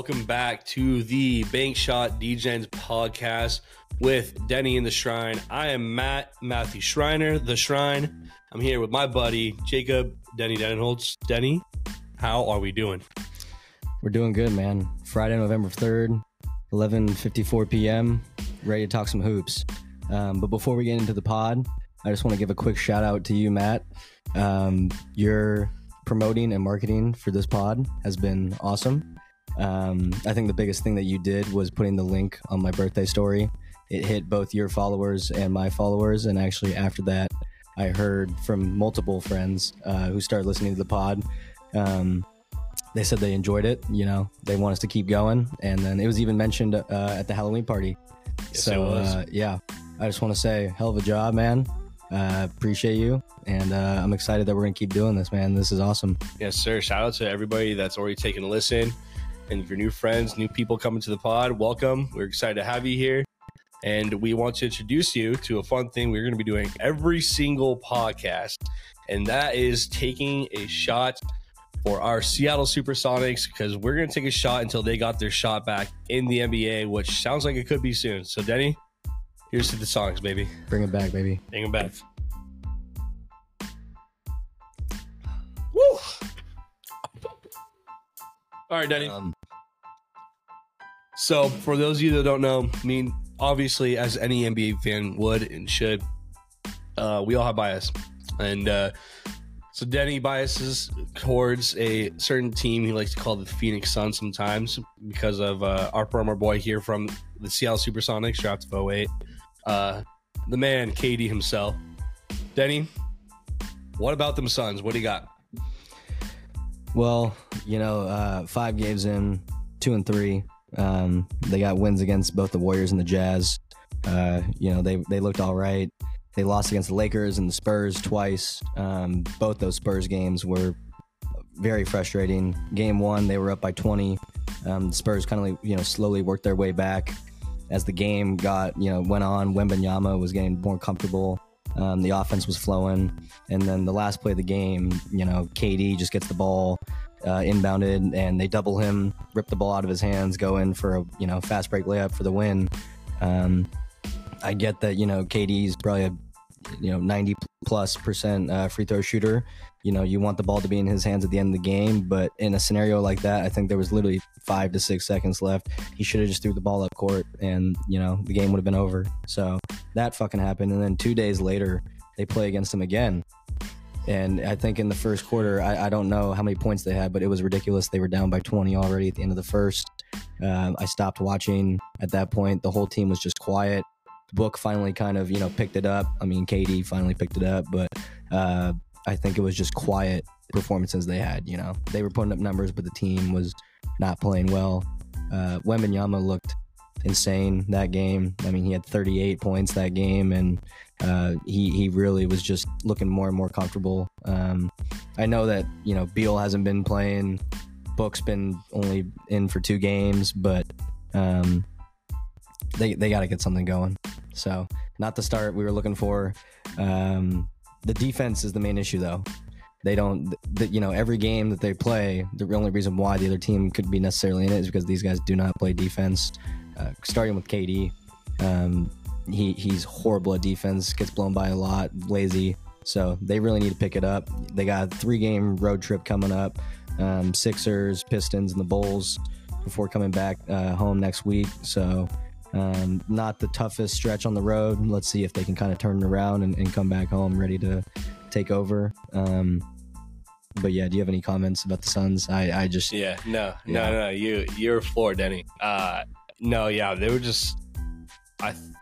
Welcome back to the Bankshot Degen's podcast with Denny and the Shrine. I am Matthew Schreiner, the Shrine. I'm here with my buddy, Jacob Denny Denholtz. Denny, how are we doing? We're doing good, man. Friday, November 3rd, 11:54 p.m., ready to talk some hoops. But before we get into the pod, I just want to give a quick shout out to you, Matt. Your promoting and marketing for this pod has been awesome. I think the biggest thing that you did was putting the link on my birthday story. It hit both your followers and my followers. And actually after that, I heard from multiple friends who started listening to the pod. They said they enjoyed it. You know, they want us to keep going. And then it was even mentioned at the Halloween party. Yes, so, yeah, I just want to say hell of a job, man. Appreciate you. And I'm excited that we're going to keep doing this, man. This is awesome. Yes, sir. Shout out to everybody that's already taken a listen. And if you're new friends, new people coming to the pod, welcome. We're excited to have you here. And we want to introduce you to a fun thing we're going to be doing every single podcast. And that is taking a shot for our Seattle Supersonics, because we're going to take a shot until they got their shot back in the NBA, which sounds like it could be soon. So, Denny, here's to the Sonics, baby. Bring it back, baby. Bring it back. Woo! All right, Denny. So, for those of you that don't know, I mean, obviously, as any NBA fan would and should, we all have bias. And so Denny biases towards a certain team he likes to call the Phoenix Suns sometimes because of our former boy here from the Seattle Supersonics, draft of 08, the man, KD himself. Denny, what about them Suns? What do you got? Well, you know, 5 games in, 2-3. They got wins against both the Warriors and the Jazz. You know, they looked all right. They lost against the Lakers and the Spurs twice. Both those Spurs games were very frustrating. Game one, they were up by 20. The Spurs kind of, you know, slowly worked their way back. As the game got, you know, went on, Wembanyama was getting more comfortable. The offense was flowing, and then the last play of the game, you know, KD just gets the ball inbounded, and they double him, rip the ball out of his hands, go in for a, you know, fast break layup for the win. I get that, you know, KD's probably a, you know, 90+% free throw shooter. You know, you want the ball to be in his hands at the end of the game, but in a scenario like that, I think there was literally 5 to 6 seconds left. He should have just threw the ball up court, and, you know, the game would have been over. So that fucking happened. And then 2 days later, they play against him again. And I think in the first quarter, I don't know how many points they had, but it was ridiculous. They were down by 20 already at the end of the first. I stopped watching at that point. The whole team was just quiet. Book finally kind of, you know, picked it up. I mean, KD finally picked it up, but I think it was just quiet performances they had. You know, they were putting up numbers, but the team was not playing well. Wembanyama looked insane that game. I mean, he had 38 points that game, and he really was just looking more and more comfortable. I know that, you know, Beal hasn't been playing. Book's been only in for 2 games, but they got to get something going. So not the start we were looking for. The defense is the main issue, though. They don't, you know, every game that they play, the only reason why the other team could be necessarily in it is because these guys do not play defense. Starting with KD, he's horrible at defense, gets blown by a lot, lazy. So they really need to pick it up. They got a 3-game road trip coming up, Sixers, Pistons, and the Bulls before coming back home next week. So not the toughest stretch on the road. Let's see if they can kind of turn it around and come back home ready to take over. But yeah, do you have any comments about the Suns? I just no. You're floored, Denny. They were just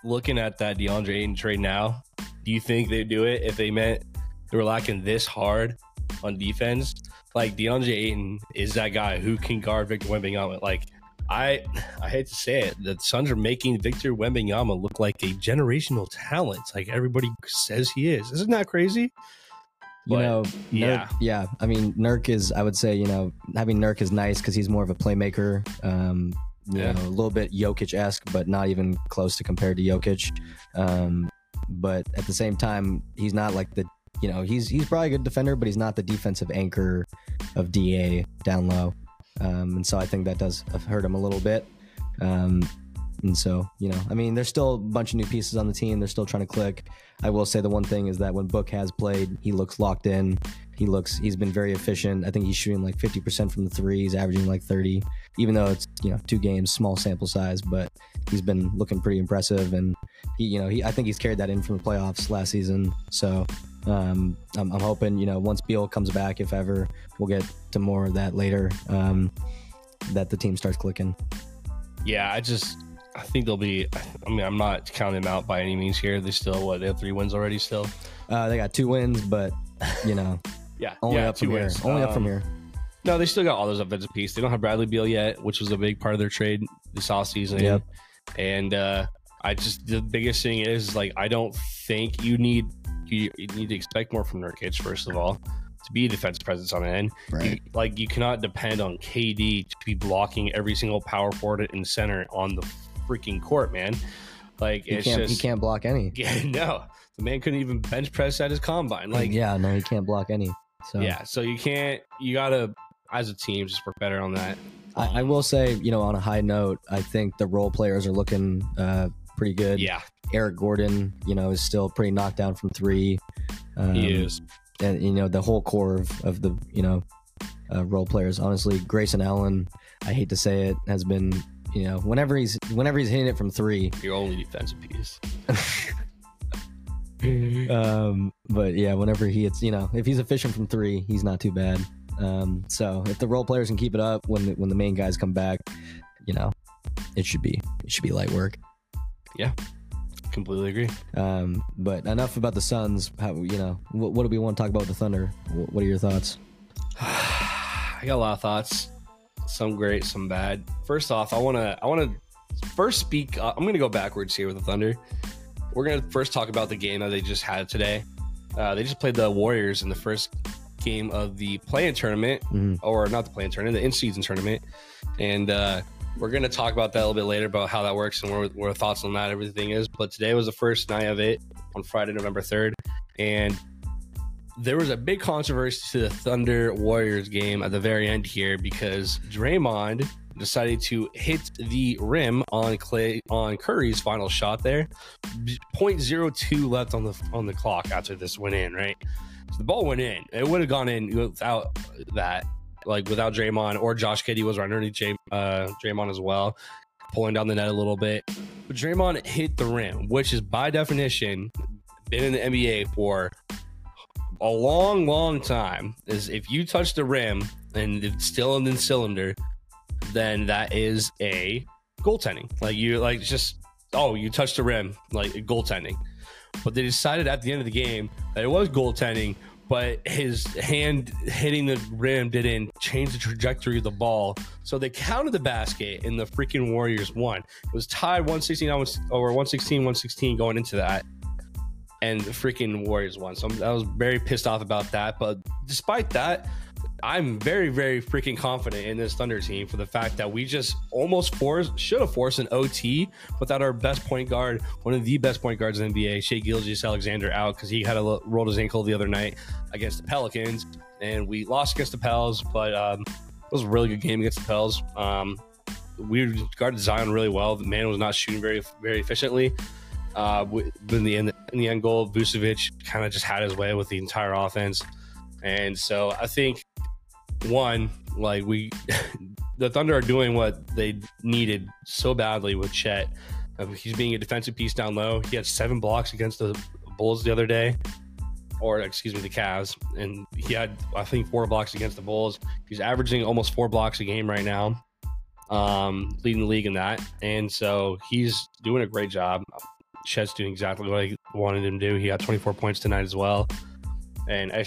looking at that DeAndre Ayton trade now. Do you think they'd do it if they meant they were lacking this hard on defense? Like, DeAndre Ayton is that guy who can guard Victor Wembanyama. Like, I hate to say it, the Suns are making Victor Wembanyama look like a generational talent, like everybody says he is. Isn't that crazy? You know, yeah. I mean, Nurk is, I would say, you know, having Nurk is nice because he's more of a playmaker. You know, a little bit Jokic-esque, but not even close to compared to Jokic. But at the same time, he's not like the, you know, he's probably a good defender, but he's not the defensive anchor of DA down low. And so I think that does hurt him a little bit. And so, you know, I mean, there's still a bunch of new pieces on the team. They're still trying to click. I will say the one thing is that when Book has played, he looks locked in. He's been very efficient. I think he's shooting like 50% from the three. He's averaging like 30, even though it's, you know, 2 games, small sample size, but he's been looking pretty impressive. And he I think he's carried that in from the playoffs last season. So I'm hoping, you know, once Beal comes back, if ever, we'll get to more of that later, that the team starts clicking. Yeah, I think they'll be, I mean, I'm not counting them out by any means here. They have 3 wins already still? They got 2 wins, but, you know, up from here. No, they still got all those offensive pieces. They don't have Bradley Beal yet, which was a big part of their trade this offseason. Yep. And the biggest thing is, like, I don't think you need to expect more from Nurkic, first of all, to be a defensive presence on the end. Right. You cannot depend on KD to be blocking every single power forward and center on the freaking court, man. He can't block any. Yeah, no, the man couldn't even bench press at his combine. He can't block any. So yeah, so you can't. You gotta, as a team, just work better on that. I will say, you know, on a high note, I think the role players are looking pretty good. Yeah, Eric Gordon, you know, is still pretty knocked down from 3. He is, and you know, the whole core of the, you know, role players. Honestly, Grayson Allen, I hate to say it, has been. You know, whenever he's hitting it from 3, your only defensive piece. But yeah, whenever he hits, you know, if he's efficient from 3, he's not too bad. So if the role players can keep it up when the main guys come back, you know, it should be light work. Yeah, completely agree. But enough about the Suns. How, you know, what do we want to talk about with the Thunder? What are your thoughts? I got a lot of thoughts. Some great, some bad. First off, I want to first speak. I'm going to go backwards here with the Thunder. We're going to first talk about the game that they just had today. They just played the Warriors in the first game of the play-in tournament, or not the play-in tournament, the in-season tournament. And we're going to talk about that a little bit later, about how that works and where thoughts on that everything is. But today was the first night of it on Friday, November 3rd. And there was a big controversy to the Thunder Warriors game at the very end here because Draymond decided to hit the rim on Curry's final shot there. 0.02 left on the clock after this went in, right? So the ball went in. It would have gone in without that, without Draymond, or Josh Giddey was right underneath Draymond as well, pulling down the net a little bit. But Draymond hit the rim, which is by definition been in the NBA for a long, long time. Is if you touch the rim and it's still in the cylinder, then that is a goaltending. You touched the rim, goaltending. But they decided at the end of the game that it was goaltending, but his hand hitting the rim didn't change the trajectory of the ball. So they counted the basket and the freaking Warriors won. It was tied 116 going into that. And the freaking Warriors won. So I was very pissed off about that. But despite that, I'm very, very freaking confident in this Thunder team for the fact that we just should have forced an OT without our best point guard, one of the best point guards in the NBA, Shai Gilgeous-Alexander, out because he rolled his ankle the other night against the Pelicans. And we lost against the Pels, but it was a really good game against the Pels. We guarded Zion really well. The man was not shooting very, very efficiently. In the end goal, Vucevic kind of just had his way with the entire offense. And so I think, the Thunder are doing what they needed so badly with Chet. He's being a defensive piece down low. He had 7 blocks against the Bulls the other day, the Cavs. And he had, I think, 4 blocks against the Bulls. He's averaging almost 4 blocks a game right now, leading the league in that. And so he's doing a great job. Chet's doing exactly what I wanted him to do. He got 24 points tonight as well. And I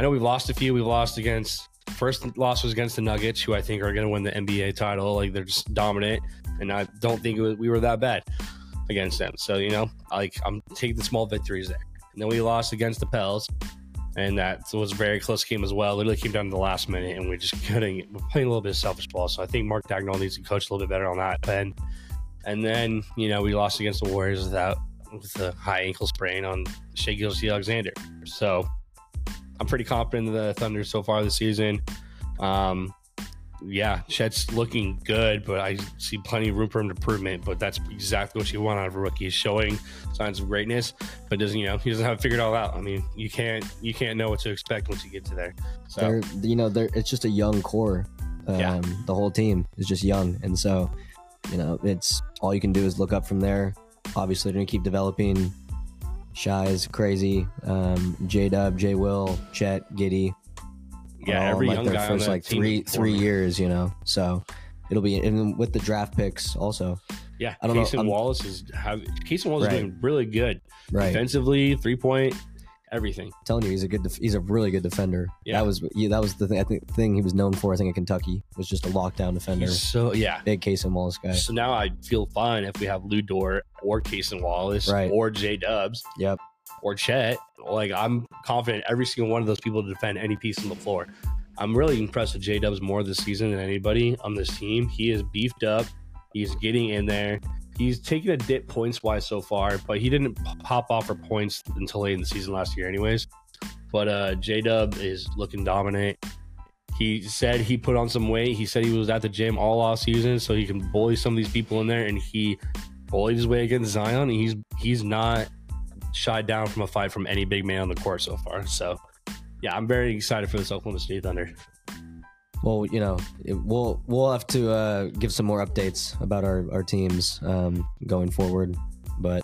know we've lost a few. We've lost against, first loss was against the Nuggets, who I think are going to win the NBA title. They're just dominant. And I don't think we were that bad against them. So, you know, I'm taking the small victories there. And then we lost against the Pels. And that was a very close game as well. Literally came down to the last minute, and we're playing a little bit of selfish ball. So I think Mark Dagnall needs to coach a little bit better on that. And then, you know, we lost against the Warriors with a high ankle sprain on Shai Gilgeous-Alexander. So I'm pretty confident in the Thunder so far this season. yeah, Chet's looking good, but I see plenty of room for improvement. But that's exactly what you want out of a rookie, is showing signs of greatness, but doesn't, you know, he doesn't have it figured all out. I mean, you can't know what to expect once you get to there. So it's just a young core. The whole team is just young, and so it's all you can do is look up from there. Obviously, they're gonna keep developing. Shai is crazy. J-Dub, J-Will, Chet, Giddy. Yeah, every young guy on that team. First, like, three years, So it'll be in with the draft picks also. Yeah, I don't know. Cason Wallace is doing really good, right? Defensively, 3-point, everything. I'm telling you, he's a really good defender. Yeah. That was the thing. I think the thing he was known for, I think, at Kentucky, was just a lockdown defender. Big Cason Wallace guy. So now I feel fine if we have Lou Dort or Cason Wallace or J Dubs. Yep. Or Chet. Like, I'm confident every single one of those people to defend any piece on the floor. I'm really impressed with J-Dubs more this season than anybody on this team. He is beefed up. He's getting in there. He's taken a dip points-wise so far, but he didn't pop off for points until late in the season last year anyways. But J-Dub is looking dominant. He said he put on some weight. He said he was at the gym all offseason so he can bully some of these people in there, and he bullied his way against Zion, and he's not shied down from a fight from any big man on the court so far. So yeah, I'm very excited for this Oklahoma City Thunder. Well, we'll have to give some more updates about our teams going forward, but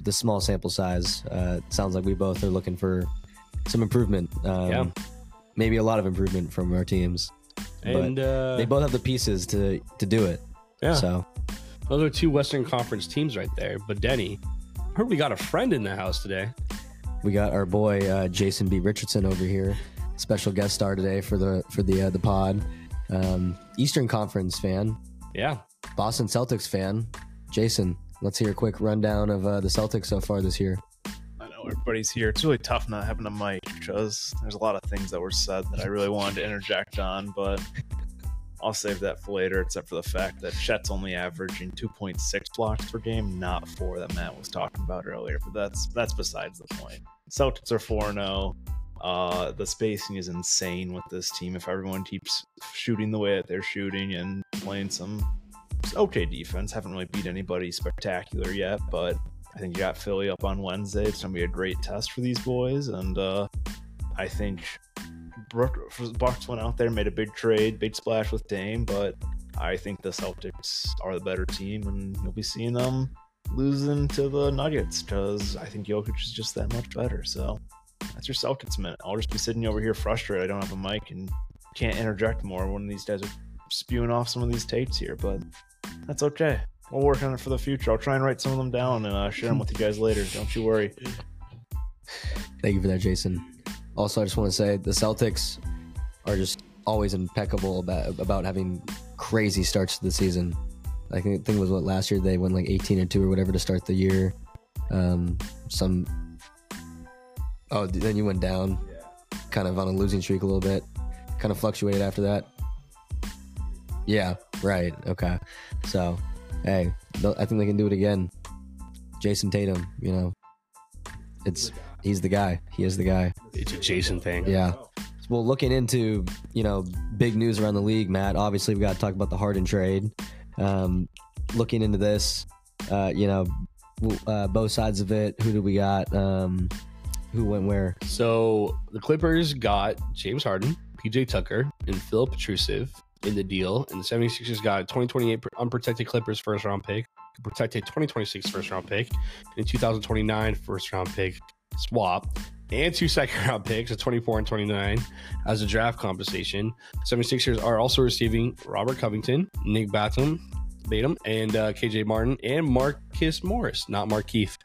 the small sample size, it sounds like we both are looking for some improvement, maybe a lot of improvement from our teams, and but they both have the pieces to do it. Yeah, so those are two Western Conference teams right there. But Denny, I heard we got a friend in the house today. We got our boy Jason B. Richardson over here, special guest star today for the pod. Eastern Conference fan, Boston Celtics fan. Jason, let's hear a quick rundown of the Celtics so far this year. I know everybody's here. It's really tough not having a mic because there's a lot of things that were said that I really wanted to interject on, but I'll save that for later, except for the fact that Chet's only averaging 2.6 blocks per game, not 4 that Matt was talking about earlier. But that's besides the point. Celtics are 4-0. The spacing is insane with this team. If everyone keeps shooting the way that they're shooting and playing some okay defense, haven't really beat anybody spectacular yet, but I think you got Philly up on Wednesday. It's going to be a great test for these boys, and I think Bucks went out there, made a big trade, big splash with Dame, but I think the Celtics are the better team, and you'll be seeing them losing to the Nuggets because I think Jokic is just that much better. So that's your Celtics minute. I'll just be sitting over here frustrated I don't have a mic and can't interject more when these guys are spewing off some of these tapes here, but that's okay. We'll work on it for the future. I'll try and write some of them down and share them with you guys later. Don't you worry. Thank you for that, Jason. Also, I just want to say the Celtics are just always impeccable about having crazy starts to the season. I think the thing was, last year they won like 18-2 or whatever to start the year. Then you went down, kind of on a losing streak a little bit, kind of fluctuated after that. Yeah, right, okay. So, hey, I think they can do it again. Jason Tatum, he's the guy. He is the guy. It's a Jason thing. Yeah. Well, looking into, big news around the league, Matt, obviously we got to talk about the Harden trade. Looking into this, both sides of it, who do we got? Who went where? So the Clippers got James Harden, PJ Tucker, and Phil Petrusev in the deal. And the 76ers got a 2028 unprotected Clippers first-round pick, protected 2026 first-round pick, and a 2029 first-round pick swap, and 2 second-round picks, a 24 and 29, as a draft compensation. 76ers are also receiving Robert Covington, Nick Batum, and KJ Martin, and Marcus Morris, not Markeith,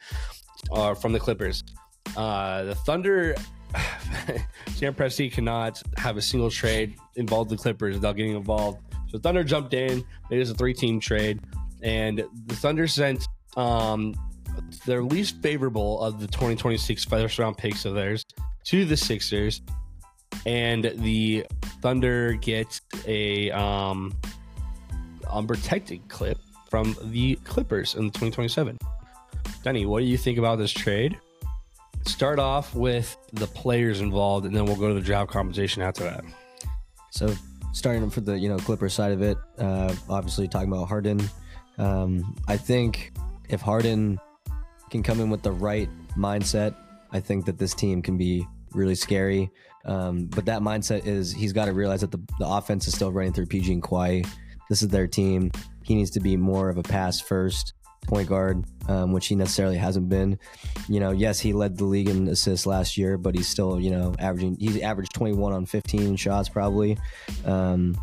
from the Clippers. The Thunder, Sam Presti cannot have a single trade involve the Clippers without getting involved. So Thunder jumped in. It is a 3-team trade, and the Thunder sent their least favorable of the 2026 first round picks of theirs to the Sixers, and the Thunder gets a unprotected clip from the Clippers in 2027. Denny, what do you think about this trade? Start off with the players involved, and then we'll go to the draft compensation after that. So starting for the, Clippers side of it, obviously talking about Harden. I think if Harden can come in with the right mindset, I think that this team can be really scary. But that mindset is he's got to realize that the offense is still running through PG and Kawhi. This is their team. He needs to be more of a pass first point guard, which he necessarily hasn't been. Yes, he led the league in assists last year, but he's still, he's averaged 21 on 15 shots probably. And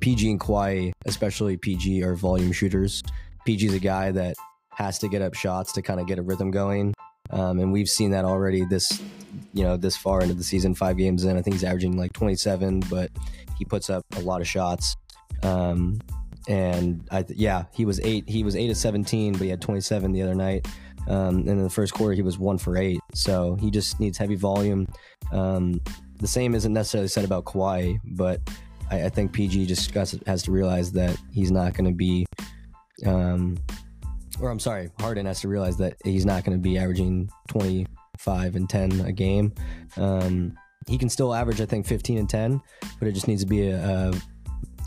PG and Kawhi, especially PG, are volume shooters. PG's a guy that has to get up shots to kind of get a rhythm going. And we've seen that already this far into the season, 5 games in. I think he's averaging like 27, but he puts up a lot of shots. He was 8 of 17, but he had 27 the other night. And in the first quarter, he was 1 for 8. So he just needs heavy volume. The same isn't necessarily said about Kawhi, but I think PG just has to realize that he's not going to be... Harden has to realize that he's not going to be averaging 25 and 10 a game. He can still average, I think, 15 and 10, but it just needs to be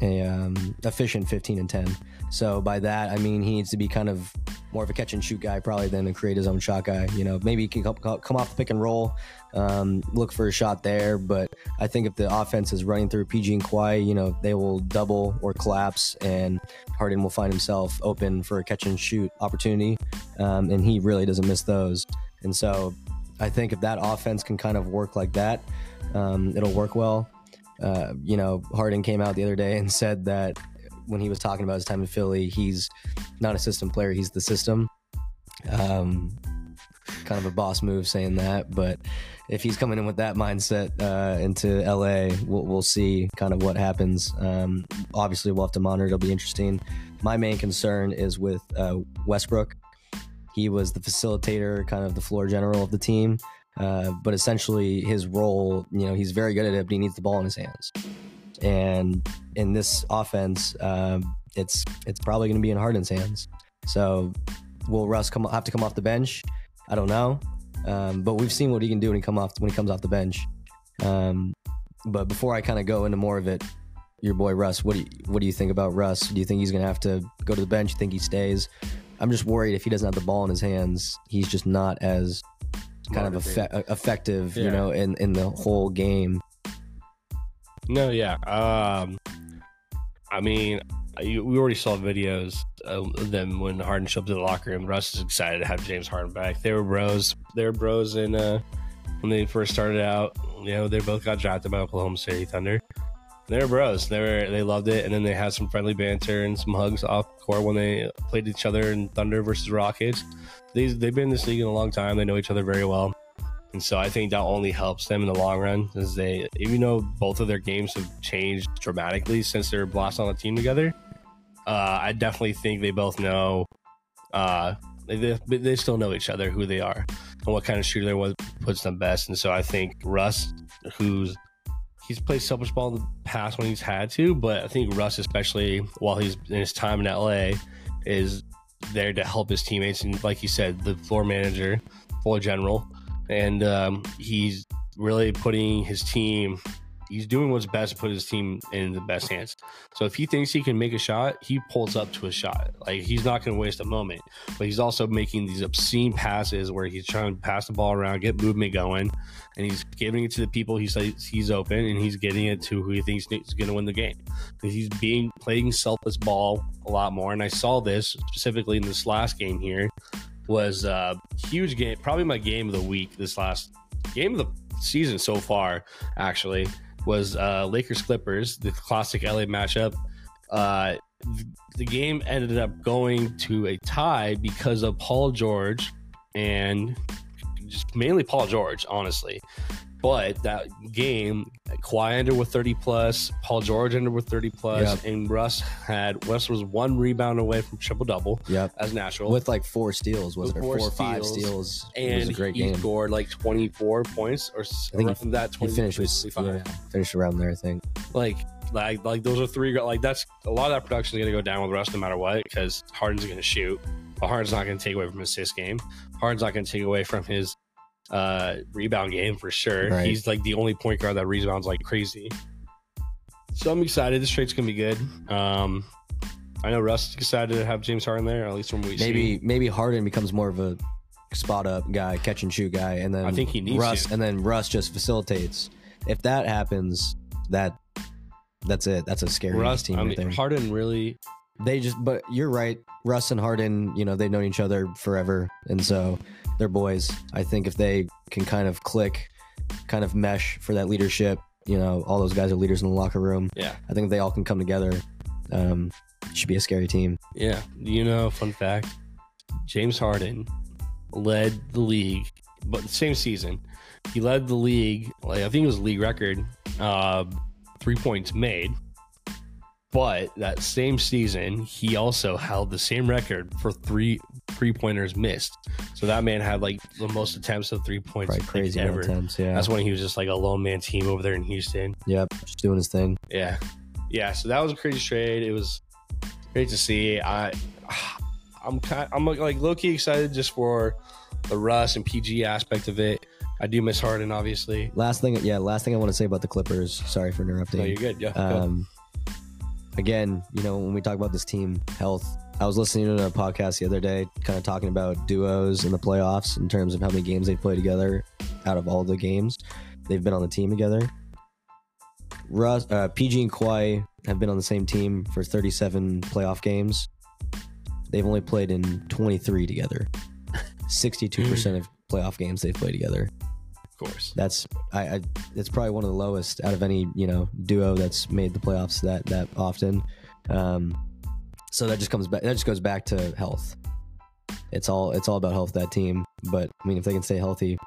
an efficient 15 and 10. So by that, I mean he needs to be kind of more of a catch and shoot guy probably than a create his own shot guy. Maybe he can come off the pick and roll, look for a shot there. But I think if the offense is running through PG and Kawhi, they will double or collapse, and Harden will find himself open for a catch and shoot opportunity, and he really doesn't miss those. And so I think if that offense can kind of work like that, it'll work well. Harden came out the other day and said that when he was talking about his time in Philly, he's not a system player, he's the system. Kind of a boss move saying that, but if he's coming in with that mindset into LA, we'll see kind of what happens. Obviously, we'll have to monitor. It'll be interesting. My main concern is with Westbrook. He was the facilitator, kind of the floor general of the team. But essentially his role, he's very good at it, but he needs the ball in his hands. And in this offense, it's probably going to be in Harden's hands. So will Russ have to come off the bench? I don't know. But we've seen what he can do when he comes off the bench. But before I kind of go into more of it, your boy Russ, what do you think about Russ? Do you think he's going to have to go to the bench? You think he stays? I'm just worried if he doesn't have the ball in his hands, he's just not as kind of effective, in the whole game. No, yeah. I mean, we already saw videos of them when Harden showed up to the locker room. Russ is excited to have James Harden back. They were bros. And when they first started out, they both got drafted by Oklahoma City Thunder. They were bros. They loved it, and then they had some friendly banter and some hugs off court when they played each other in Thunder versus Rockets. They've been in this league in a long time. They know each other very well. And so I think that only helps them in the long run, as even though both of their games have changed dramatically since they were blasted on the team together, I definitely think they both know, they still know each other, who they are, and what kind of shooter puts them best. And so I think Russ, he's played so much ball in the past when he's had to, but I think Russ, especially while he's in his time in LA, is there to help his teammates. And like you said, the floor manager, floor general. And he's really putting his team, he's doing what's best to put his team in the best hands. So if he thinks he can make a shot, he pulls up to a shot. Like, he's not going to waste a moment, but he's also making these obscene passes where he's trying to pass the ball around, get movement going, and he's giving it to the people he says he's open, and he's getting it to who he thinks is going to win the game. Because he's playing selfless ball a lot more, and I saw this specifically in this last game here. Was a huge game, probably my game of the week. This last game of the season so far, actually, was Lakers Clippers, the classic LA matchup. The game ended up going to a tie because of Paul George, and just mainly Paul George, honestly. But that game, Kawhi ended with 30 plus, Paul George ended with 30 plus, yep. And Russ was 1 rebound away from triple double, yep. As natural, with like 4 steals, wasn't it? 4 or 5 steals, and it was a great game. Scored like 24 points, or I think finished around there. I think like those are 3. Like, that's a lot of that production is going to go down with Russ no matter what, because Harden's going to shoot, but Harden's not going to take away from his assist game. Harden's not going to take away from his rebound game for sure. Right. He's like the only point guard that rebounds like crazy. So I'm excited. This trade's gonna be good. I know Russ decided to have James Harden there, at least from what we see. Maybe Harden becomes more of a spot up guy, catch and shoot guy, and then I think he needs Russ, and then Russ just facilitates. If that happens, that's it. That's a scary team. I mean, right there. Harden really. But you're right. Russ and Harden, they've known each other forever, and so they're boys. I think if they can kind of click, kind of mesh for that leadership, all those guys are leaders in the locker room. Yeah, I think if they all can come together, it should be a scary team. Yeah, fun fact: James Harden led the league, but the same season he led the league. Like, I think it was a league record, 3 points made. But that same season, he also held the same record for three-pointers missed. So that man had like the most attempts of 3 points crazy ever. Attempts, yeah. That's when he was just like a lone man team over there in Houston. Yep, just doing his thing. Yeah, yeah. So that was a crazy trade. It was great to see. I'm like low key excited just for the Russ and PG aspect of it. I do miss Harden, obviously. Last thing I want to say about the Clippers. Sorry for interrupting. No, you're good. Yeah. Go. Again, when we talk about this team health, I was listening to a podcast the other day kind of talking about duos in the playoffs in terms of how many games they've played together out of all the games they've been on the team together. PG and Kawhi have been on the same team for 37 playoff games. They've only played in 23 together. 62% of playoff games they've played together. Of course, that's it's probably one of the lowest out of any duo that's made the playoffs that often. So that just comes back. That just goes back to health. It's all about health, that team. But I mean, if they can stay healthy,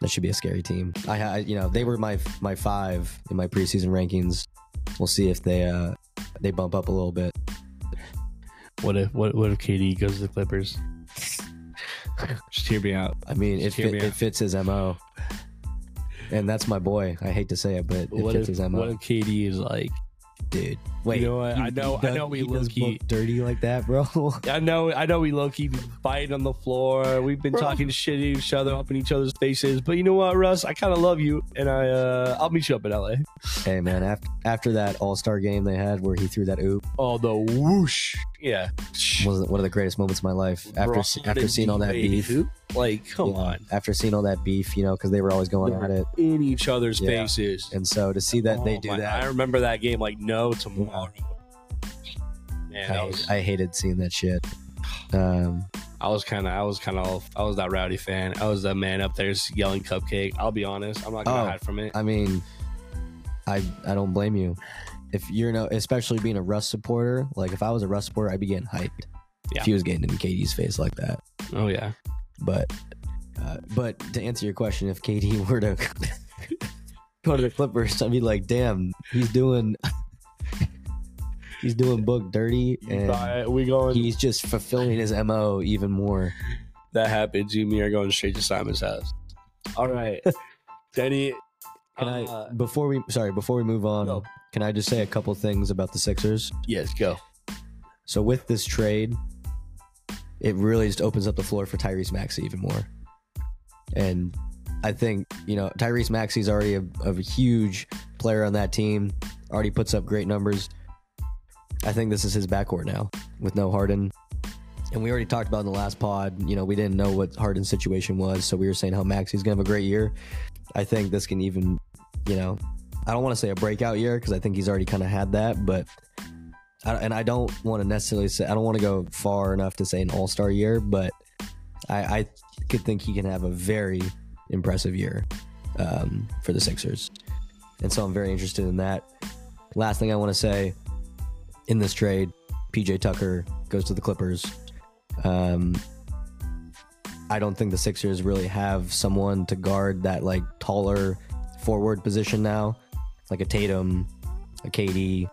that should be a scary team. They were my five in my preseason rankings. We'll see if they bump up a little bit. What if KD goes to the Clippers? Just hear me out. I mean, it fits his MO, and that's my boy. I hate to say it, but it fits his MO. What if KD is like, dude? Wait, you know what? I know we low key dirty like that, bro. I know we low key fighting on the floor. We've been talking shit to each other up in each other's faces. But you know what, Russ? I kind of love you, and I'll meet you up in LA. Hey, man. After that All-Star game they had where he threw that oop, the whoosh. Yeah, one of the greatest moments of my life. After seeing all that beef, like, come on. After seeing all that beef, because they were always going at it in each other's faces, and so to see that they do that, I remember that game like no tomorrow. Man, I hated seeing that shit. I was that rowdy fan. I was that man up there yelling Cupcake. I'll be honest, I'm not gonna hide from it. I mean, I don't blame you. If especially being a Russ supporter, like if I was a Russ supporter, I'd be getting hyped. Yeah. If he was getting in KD's face like that. Oh yeah. But to answer your question, if KD were to go to the Clippers, I'd be like, damn, he's doing book dirty, and he's just fulfilling his MO even more. That happens. You and me are going straight to Simon's house. All right, Denny. Before we move on, can I just say a couple things about the Sixers? Yes, go. So with this trade, it really just opens up the floor for Tyrese Maxey even more. And I think, Tyrese Maxey's already a huge player on that team, already puts up great numbers. I think this is his backcourt now with no Harden. And we already talked about in the last pod, we didn't know what Harden's situation was, so we were saying how Maxey's going to have a great year. I think this can even, I don't want to say a breakout year because I think he's already kind of had that, and I don't want to necessarily say, I don't want to go far enough to say an all-star year, but I could think he can have a very impressive year for the Sixers. And so I'm very interested in that. Last thing I want to say, in this trade, PJ Tucker goes to the Clippers. I don't think the Sixers really have someone to guard that like taller forward position now, like a Tatum, a KD,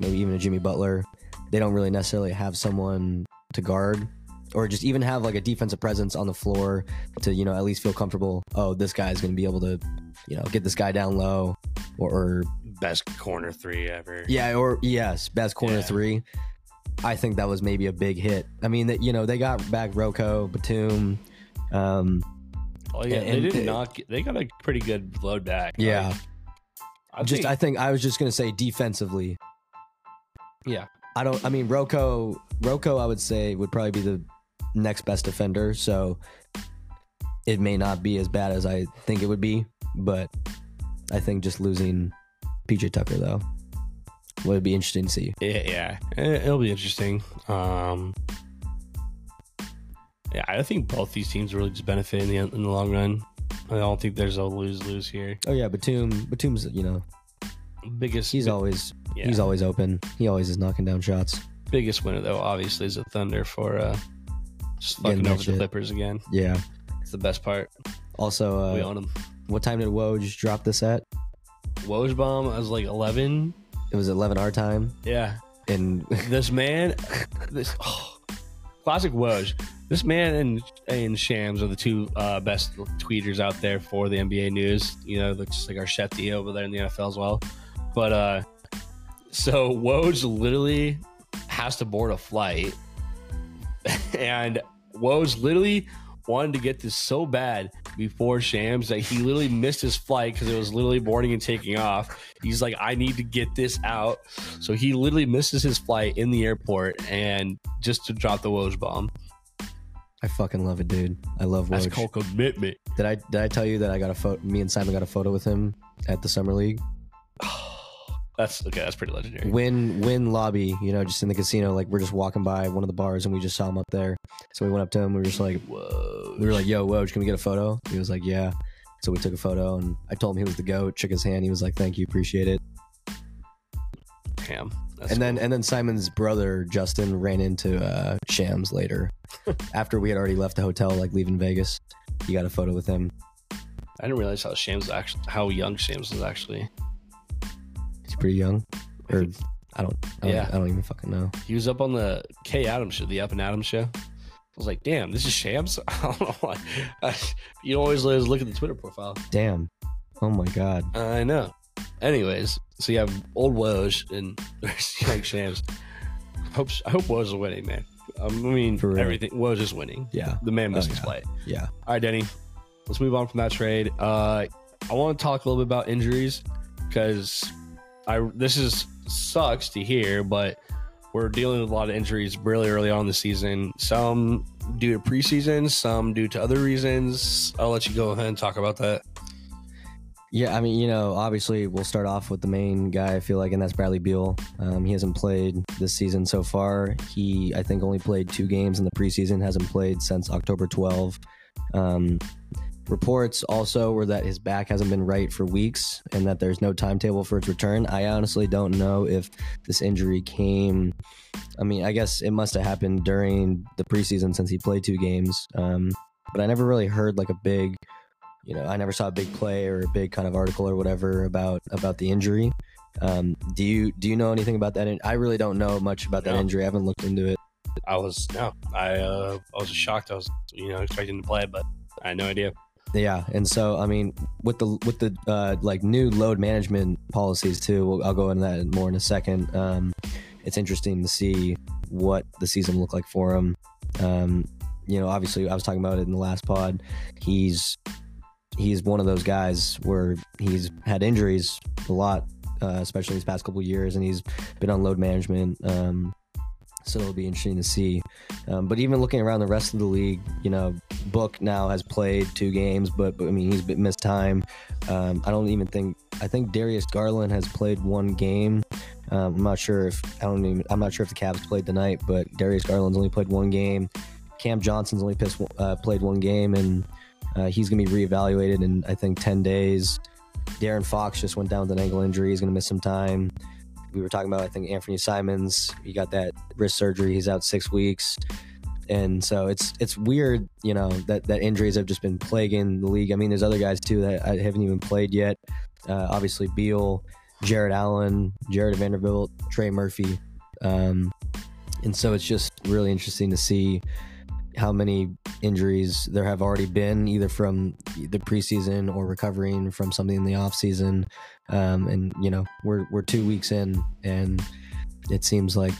maybe even a Jimmy Butler. They don't really necessarily have someone to guard, or just even have like a defensive presence on the floor to at least feel comfortable. Oh, this guy is going to be able to get this guy down low, or best corner three ever. Yeah, or yes, best corner three. I think that was maybe a big hit. I mean, that they got back Rocco, Batum. They got a pretty good load back. Yeah, I was just going to say defensively. Yeah. Rocco, I would say, would probably be the next best defender. So it may not be as bad as I think it would be, but I think just losing PJ Tucker, though, would be interesting to see. Yeah. It'll be interesting. Yeah, I think both these teams really just benefit in the long run. I don't think there's a lose-lose here. Oh yeah, Batum's biggest. He's always open. He always is knocking down shots. Biggest winner though, obviously, is the Thunder for just fucking over the Clippers again. Yeah, it's the best part. Also, we own them. What time did Woj drop this at? Woj bomb. I was like 11. It was 11 our time. Yeah, and classic Woj. This man and Shams are the two best tweeters out there for the NBA news. Just like our Shefty over there in the NFL as well. But so Woj literally has to board a flight, and Woj literally wanted to get this so bad before Shams that he literally missed his flight because it was literally boarding and taking off. He's like, I need to get this out. So he literally misses his flight in the airport and just to drop the Woj bomb. I fucking love it, dude. I love Woj. That's called commitment. Did I tell you that I got a photo? Me and Simon got a photo with him at the summer league. That's pretty legendary. Win lobby, just in the casino. Like we're just walking by one of the bars and we just saw him up there. So we went up to him. We were just like, whoa. We were like, yo, Woj, can we get a photo? He was like, yeah. So we took a photo and I told him he was the GOAT. Shook his hand. He was like, thank you, appreciate it. Damn. And then Simon's brother Justin ran into Shams later, after we had already left the hotel, like leaving Vegas. He got a photo with him. I didn't realize how young Shams was actually. He's pretty young. I don't even fucking know. He was up on the K Adams show, the Up and Adams show. I was like, damn, this is Shams. I don't know why. You always look at the Twitter profile. Damn. Oh my god. I know. Anyways, so you have old Woj and young Shams. I hope Woj is winning, man. I mean, for everything. Woj is winning. Yeah. The man must play. Yeah. All right, Denny. Let's move on from that trade. I want to talk a little bit about injuries because this sucks to hear, but we're dealing with a lot of injuries really early on in the season. Some due to preseason, some due to other reasons. I'll let you go ahead and talk about that. Yeah, I mean, obviously we'll start off with the main guy, I feel like, and that's Bradley Beal. He hasn't played this season so far. He, I think, only played 2 games in the preseason, hasn't played since October 12. Reports also were that his back hasn't been right for weeks and that there's no timetable for its return. I honestly don't know if this injury came. I mean, I guess it must have happened during the preseason since he played 2 games. But I never really heard like a big... I never saw a big play or a big kind of article or whatever about the injury. Do you know anything about that? I really don't know much about that injury. I haven't looked into it. I was shocked. I was expecting to play, but I had no idea. Yeah, and so I mean, with the like new load management policies too. I'll go into that more in a second. It's interesting to see what the season looked like for him. Obviously, I was talking about it in the last pod. He's one of those guys where he's had injuries a lot, especially these past couple of years, and he's been on load management. So it'll be interesting to see. But even looking around the rest of the league, Book now has played 2 games, but I mean, he's missed time. I think Darius Garland has played 1 game. I'm not sure if the Cavs played tonight, but Darius Garland's only played 1 game. Cam Johnson's only played 1 game, and he's going to be reevaluated in, I think, 10 days. De'Aaron Fox just went down with an ankle injury. He's going to miss some time. We were talking about, I think, Anfernee Simons. He got that wrist surgery. He's out 6 weeks. And so it's weird, that injuries have just been plaguing the league. I mean, there's other guys, too, that I haven't even played yet. Obviously, Beal, Jared Allen, Jared Vanderbilt, Trey Murphy. And so it's just really interesting to see how many injuries there have already been, either from the preseason or recovering from something in the off season. We're 2 weeks in and it seems like,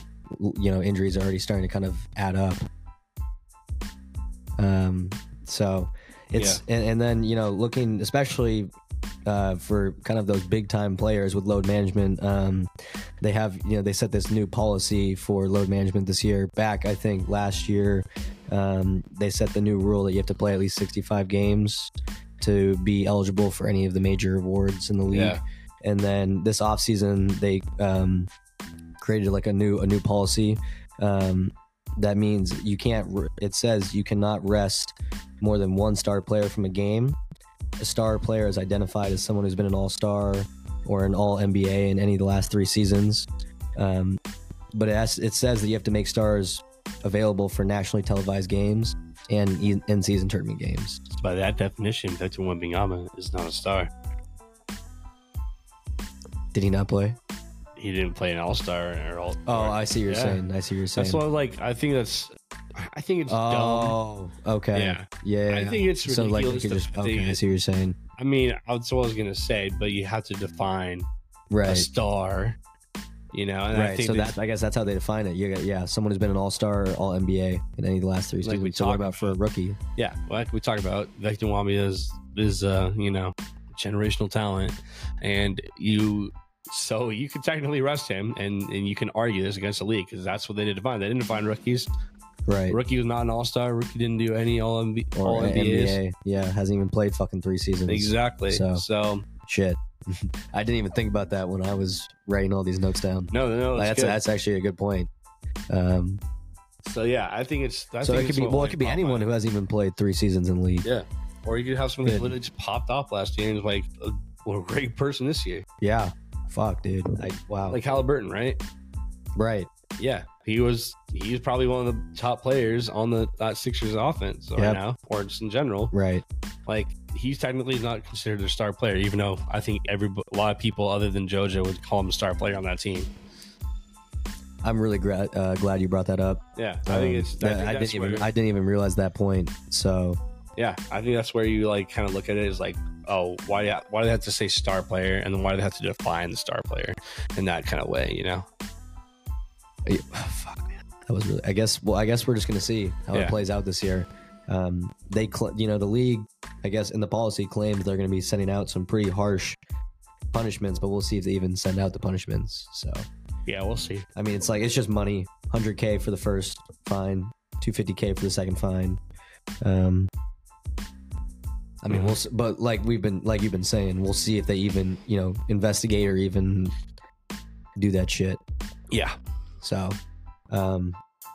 injuries are already starting to kind of add up. So it's, and then, looking, especially for kind of those big time players with load management. They have, you know, they set this new policy for load management this year. Back, I think, last year, they set the new rule that you have to play at least 65 games to be eligible for any of the major awards in the league. Yeah. And then this offseason, they created like a new policy. That means you can't, it says you cannot rest more than one star player from a game. A star player is identified as someone who's been an all-star or an all-NBA in any of the last three seasons. But it says that you have to make stars available for nationally televised games and in-season tournament games. By that definition, Victor Wembanyama is not a star. Did he not play? He didn't play an all-star or all. Oh, I see what you're saying. I see what you're saying. That's why, like, I think it's dumb. Oh, okay. Yeah. I think it's ridiculous. So, like, you just, I see what you're saying. I mean, that's what I was going to say, but you have to define a star, you know? And I think I guess that's how they define it. Yeah, someone who's been an all-star or all-NBA in any of the last three seasons. Like we talk about for a rookie. Yeah, like we talk about, Victor Wembanyama is you know, generational talent, and you could technically rest him, and you can argue this against the league, because that's what they did define. They didn't define rookies. Right. Rookie was not an all-star. Rookie didn't do any all-NBA. Or NBA. Yeah, hasn't even played fucking three seasons. Exactly. So. Shit. I didn't even think about that when I was writing all these notes down. No, that's actually a good point. So, yeah, I think it's... it could be anyone who hasn't even played three seasons in the league. Yeah. Or you could have someone who literally just popped off last year and was like a great person this year. Yeah. Fuck, dude. Wow. Like Halliburton, right? Right. Yeah. He was probably one of the top players on the Sixers offense right now, or just in general. Right. Like, he's technically not considered a star player, even though I think a lot of people other than JoJo would call him a star player on that team. I'm really glad you brought that up. Yeah. I think it's... I didn't even realize that point, so... Yeah, I think that's where you like kind of look at it as like, oh, why do they have to say star player, and then why do they have to define the star player in that kind of way, you know? Fuck, man. That was really. I guess we're just gonna see how it plays out this year. They, you know, the league, I guess, in the policy claims they're gonna be sending out some pretty harsh punishments, but we'll see if they even send out the punishments. So yeah, we'll see. I mean, it's like it's just money. $100K for the first fine, $250K for the second fine. I mean, we'll, but like you've been saying, we'll see if they even, you know, investigate or even do that shit. Yeah. So,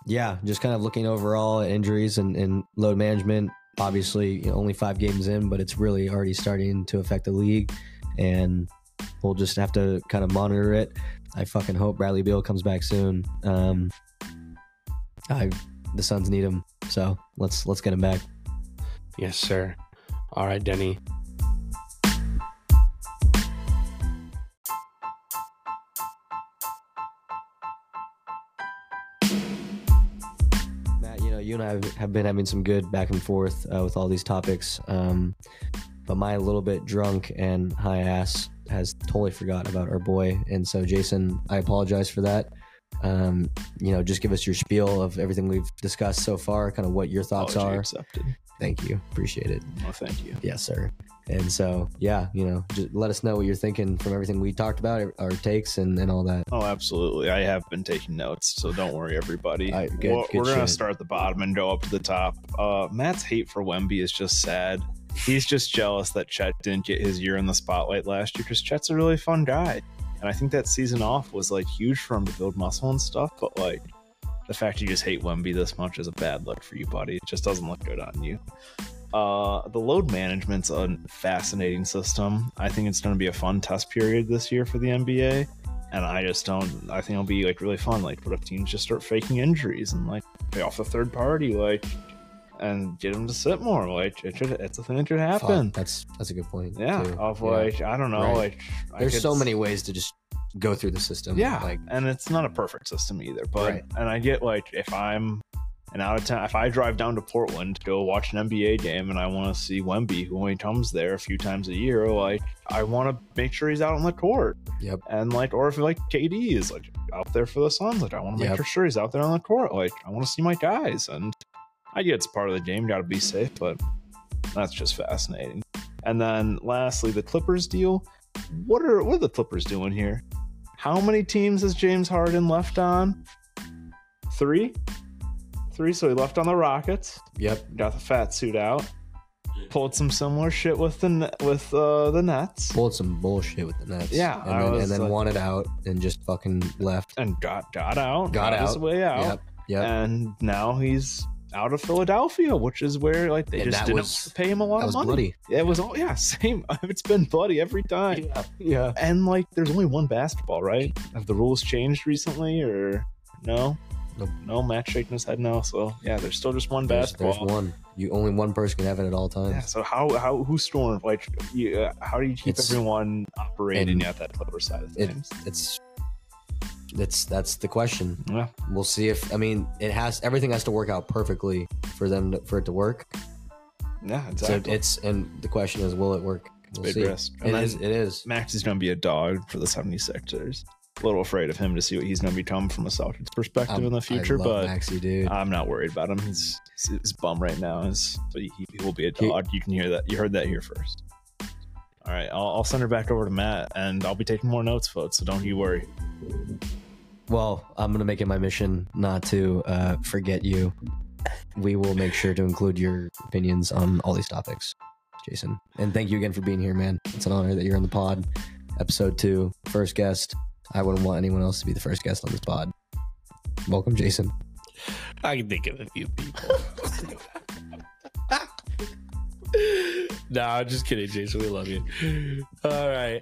yeah, just kind of looking overall at injuries and load management. Obviously, you know, only 5 games in, but it's really already starting to affect the league, and we'll just have to kind of monitor it. I fucking hope Bradley Beal comes back soon. The Suns need him, so let's get him back. Yes, sir. All right, Denny. Matt, you know, you and I have been having some good back and forth with all these topics, but my little bit drunk and high ass has totally forgot about our boy. And so, Jason, I apologize for that. You know, just give us your spiel of everything we've discussed so far, kind of what your thoughts are. Accepted. Thank you. Appreciate it. Well, thank you. Yes, sir. And so, yeah, you know, just let us know what you're thinking from everything we talked about, our takes and all that. Oh, absolutely. I have been taking notes, so don't worry, everybody. Right, we're going to start at the bottom and go up to the top. Matt's hate for Wemby is just sad. He's just jealous that Chet didn't get his year in the spotlight last year, because Chet's a really fun guy. And I think that season off was, like, huge for him to build muscle and stuff, but, like, the fact you just hate Wemby this much is a bad look for you, buddy. It just doesn't look good on you. The load management's a fascinating system. I think it's going to be a fun test period this year for the NBA. And I think it'll be, like, really fun. Like, what if teams just start faking injuries and, like, pay off the third party, like, and get them to sit more? Like, it's a thing that could happen. Fuck, that's a good point. Yeah. Too. Of, like, yeah. I don't know. Right. Like, there's so many ways to just go through the system, and it's not a perfect system either, but and I get, like, if I'm an out of town, if I drive down to Portland to go watch an NBA game and I want to see Wemby, who only comes there a few times a year, like, I want to make sure he's out on the court. Yep. And, like, or if, like, KD is, like, out there for the Suns, like, I want to make sure he's out there on the court. Like, I want to see my guys, and I get it's part of the game, gotta be safe, but that's just fascinating. And then lastly, the Clippers deal. What are the Clippers doing here? How many teams has James Harden left on? Three. So he left on the Rockets. Yep. Got the fat suit out. Pulled some similar shit with the Nets. Pulled some bullshit with the Nets. Yeah. And then wanted out and just fucking left. And got out. Got out. His way out. Yep. And now he's out of Philadelphia, which is where they just didn't pay him a lot of money. Bloody. It was all same. It's been bloody every time. Yeah. And there's only one basketball, right? Have the rules changed recently or no? No, Matt's shaking his head now. So yeah, there's still just one basketball. There's one. Only one person can have it at all times. Yeah. So how who stormed? How do you keep everyone operating at that Clipper side of things? That's the question. Yeah. We'll see everything has to work out perfectly for it to work. Yeah, exactly. So the question is, will it work? We'll see. Risk. It is. Max is going to be a dog for the 76ers. A little afraid of him to see what he's going to become from a Celtics perspective in the future, but Maxey, dude. I'm not worried about him. He's bum right now. He will be a dog. You can hear that. You heard that here first. All right, I'll send her back over to Matt, and I'll be taking more notes, folks. So don't you worry. Well, I'm going to make it my mission not to forget you. We will make sure to include your opinions on all these topics, Jason. And thank you again for being here, man. It's an honor that you're on the pod. Episode 2, first guest. I wouldn't want anyone else to be the first guest on this pod. Welcome, Jason. I can think of a few people. I'm just kidding, Jason. We love you. All right.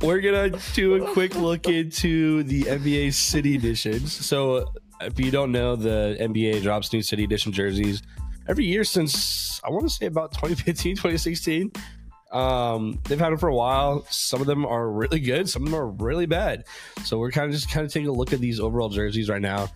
We're going to do a quick look into the NBA City Editions. So if you don't know, the NBA drops new City Edition jerseys every year since, I want to say, about 2015, 2016. They've had them for a while. Some of them are really good, some of them are really bad. So we're kind of taking a look at these overall jerseys right now.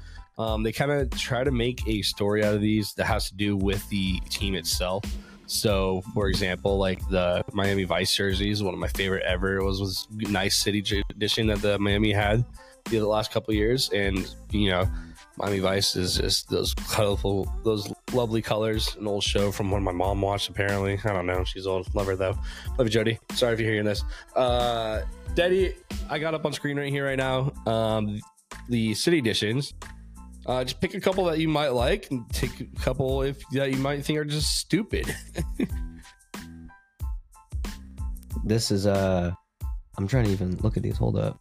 They kind of try to make a story out of these that has to do with the team itself. So for example, like the Miami Vice jerseys, one of my favorite ever, was nice City Edition that the Miami had the last couple of years. And you know, Miami Vice is just those colorful, those lovely colors. An old show from when my mom watched, apparently. I don't know. She's old. Love her, though. Love you, Jody. Sorry if you're hearing this. Daddy, I got up on screen right here right now. The City Editions. Just pick a couple that you might like and take a couple that you might think are just stupid. This is... I'm trying to even look at these. Hold up.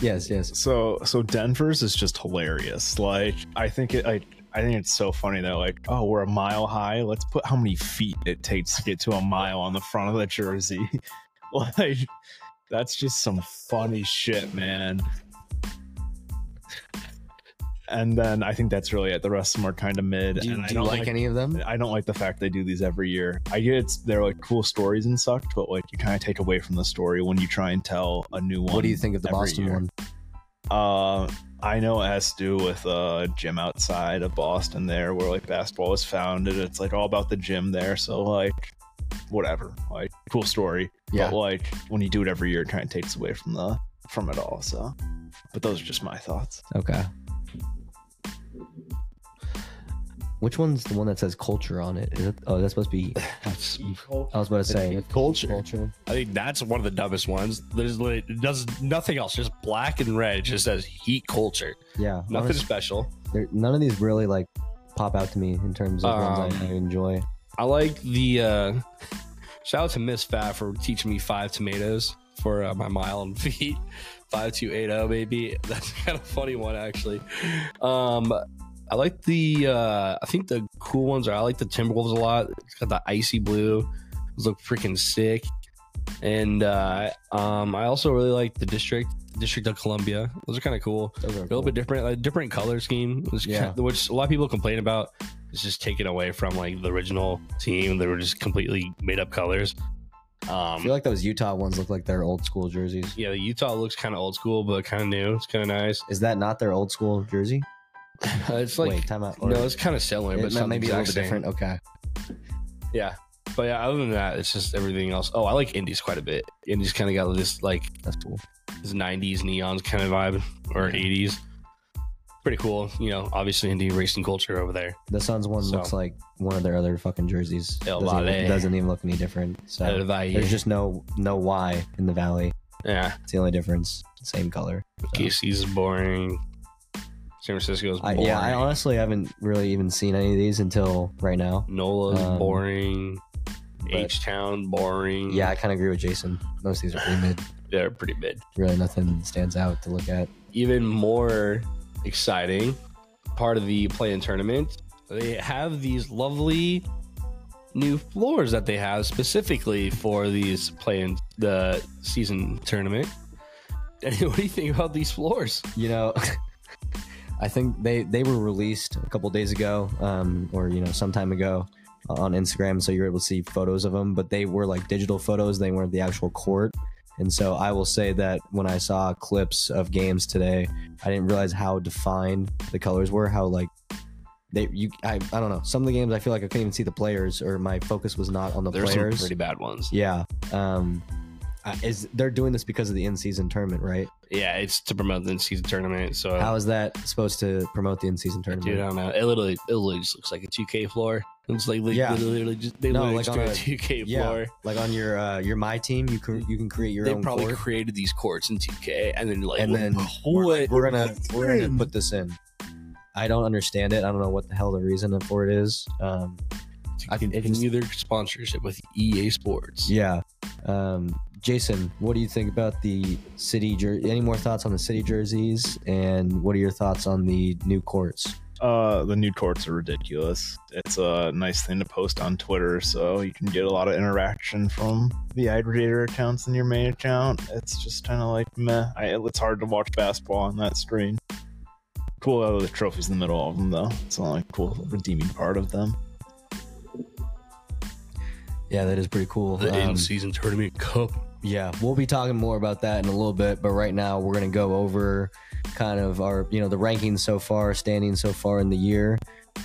Yes. So Denver's is just hilarious. I think it's so funny that we're a mile high. Let's put how many feet it takes to get to a mile on the front of the jersey. That's just some funny shit, man. And then I think that's really it. The rest of them are kind of mid. Do you like any of them? I don't like the fact they do these every year. I get they're cool stories and such, but you kind of take away from the story when you try and tell a new one. What do you think of the Boston one? I know it has to do with a gym outside of Boston there where basketball was founded. It's all about the gym there. So whatever, cool story. Yeah. But when you do it every year, it kind of takes away from it all. So, but those are just my thoughts. Okay. Which one's the one that says culture on it? That's supposed to be... I was about to say... Culture. I think that's one of the dumbest ones. There's does nothing else. Just black and red. It just says Heat Culture. Yeah. Nothing special. None of these really, pop out to me in terms of ones I enjoy. I like the... shout out to Miss Fat for teaching me 5 tomatoes for my mile and feet. 5280, maybe. That's kind of funny one, actually. I like the I think the cool ones are, I like the Timberwolves a lot. It's got the icy blue. Those look freaking sick. And I also really like the District of Columbia. Those are kind of cool. A little bit different, different color scheme, which a lot of people complain about. It's just taken away from the original team. They were just completely made up colors. I feel like those Utah ones look like their old school jerseys. Yeah, the Utah looks kind of old school, but kind of new. It's kind of nice. Is that not their old school jersey? It's wait, time out. No, it's kind of similar, but something maybe a little bit different. Okay. Yeah. But yeah, other than that, it's just everything else. Oh, I like Indies quite a bit. Indies kind of got this, that's cool. This 90s neons kind of vibe, or 80s. pretty cool, you know, obviously in the racing culture over there. The Suns one looks like one of their other fucking jerseys. Doesn't even look any different. So there's just no Y in the Valley. Yeah. It's the only difference. Same color. So. KC's boring. San Francisco's boring. I honestly haven't really even seen any of these until right now. NOLA's boring. H-Town, boring. Yeah, I kind of agree with Jason. Most of these are pretty mid. They're pretty mid. Really nothing stands out to look at. Even more exciting part of the play-in tournament, they have these lovely new floors that they have specifically for these play-in the season tournament. And what do you think about these floors? You know, I think they were released a couple days ago or, you know, some time ago on Instagram. So you're able to see photos of them, but they were like digital photos. They weren't the actual court. And so I will say that when I saw clips of games today, I didn't realize how defined the colors were, how like I don't know. Some of the games I feel like I couldn't even see the players, or my focus was not on the players. There's some pretty bad ones. Yeah. They're doing this because of the in-season tournament, right? Yeah, it's to promote the in-season tournament. So how is that supposed to promote the in-season tournament? Dude, I don't know. It literally just looks like a 2K floor. It's like literally just a 2K floor. Like on your my team, you can create your own. They probably created these courts in 2K, and then like, and then we're gonna put this in. I don't understand it. I don't know what the hell the reason for it is. Continue their sponsorship with EA Sports. Yeah. Jason, what do you think about the city jersey? Any more thoughts on the city jerseys? And what are your thoughts on the new courts? The new courts are ridiculous. It's a nice thing to post on Twitter, so you can get a lot of interaction from the aggregator accounts and your main account. It's just kind of like meh. It's hard to watch basketball on that screen. Cool how the trophies in the middle of them, though. It's not like cool redeeming part of them. Yeah, that is pretty cool. The in-season tournament cup. Yeah, we'll be talking more about that in a little bit, but right now we're going to go over kind of our, you know, the rankings so far, standing so far in the year.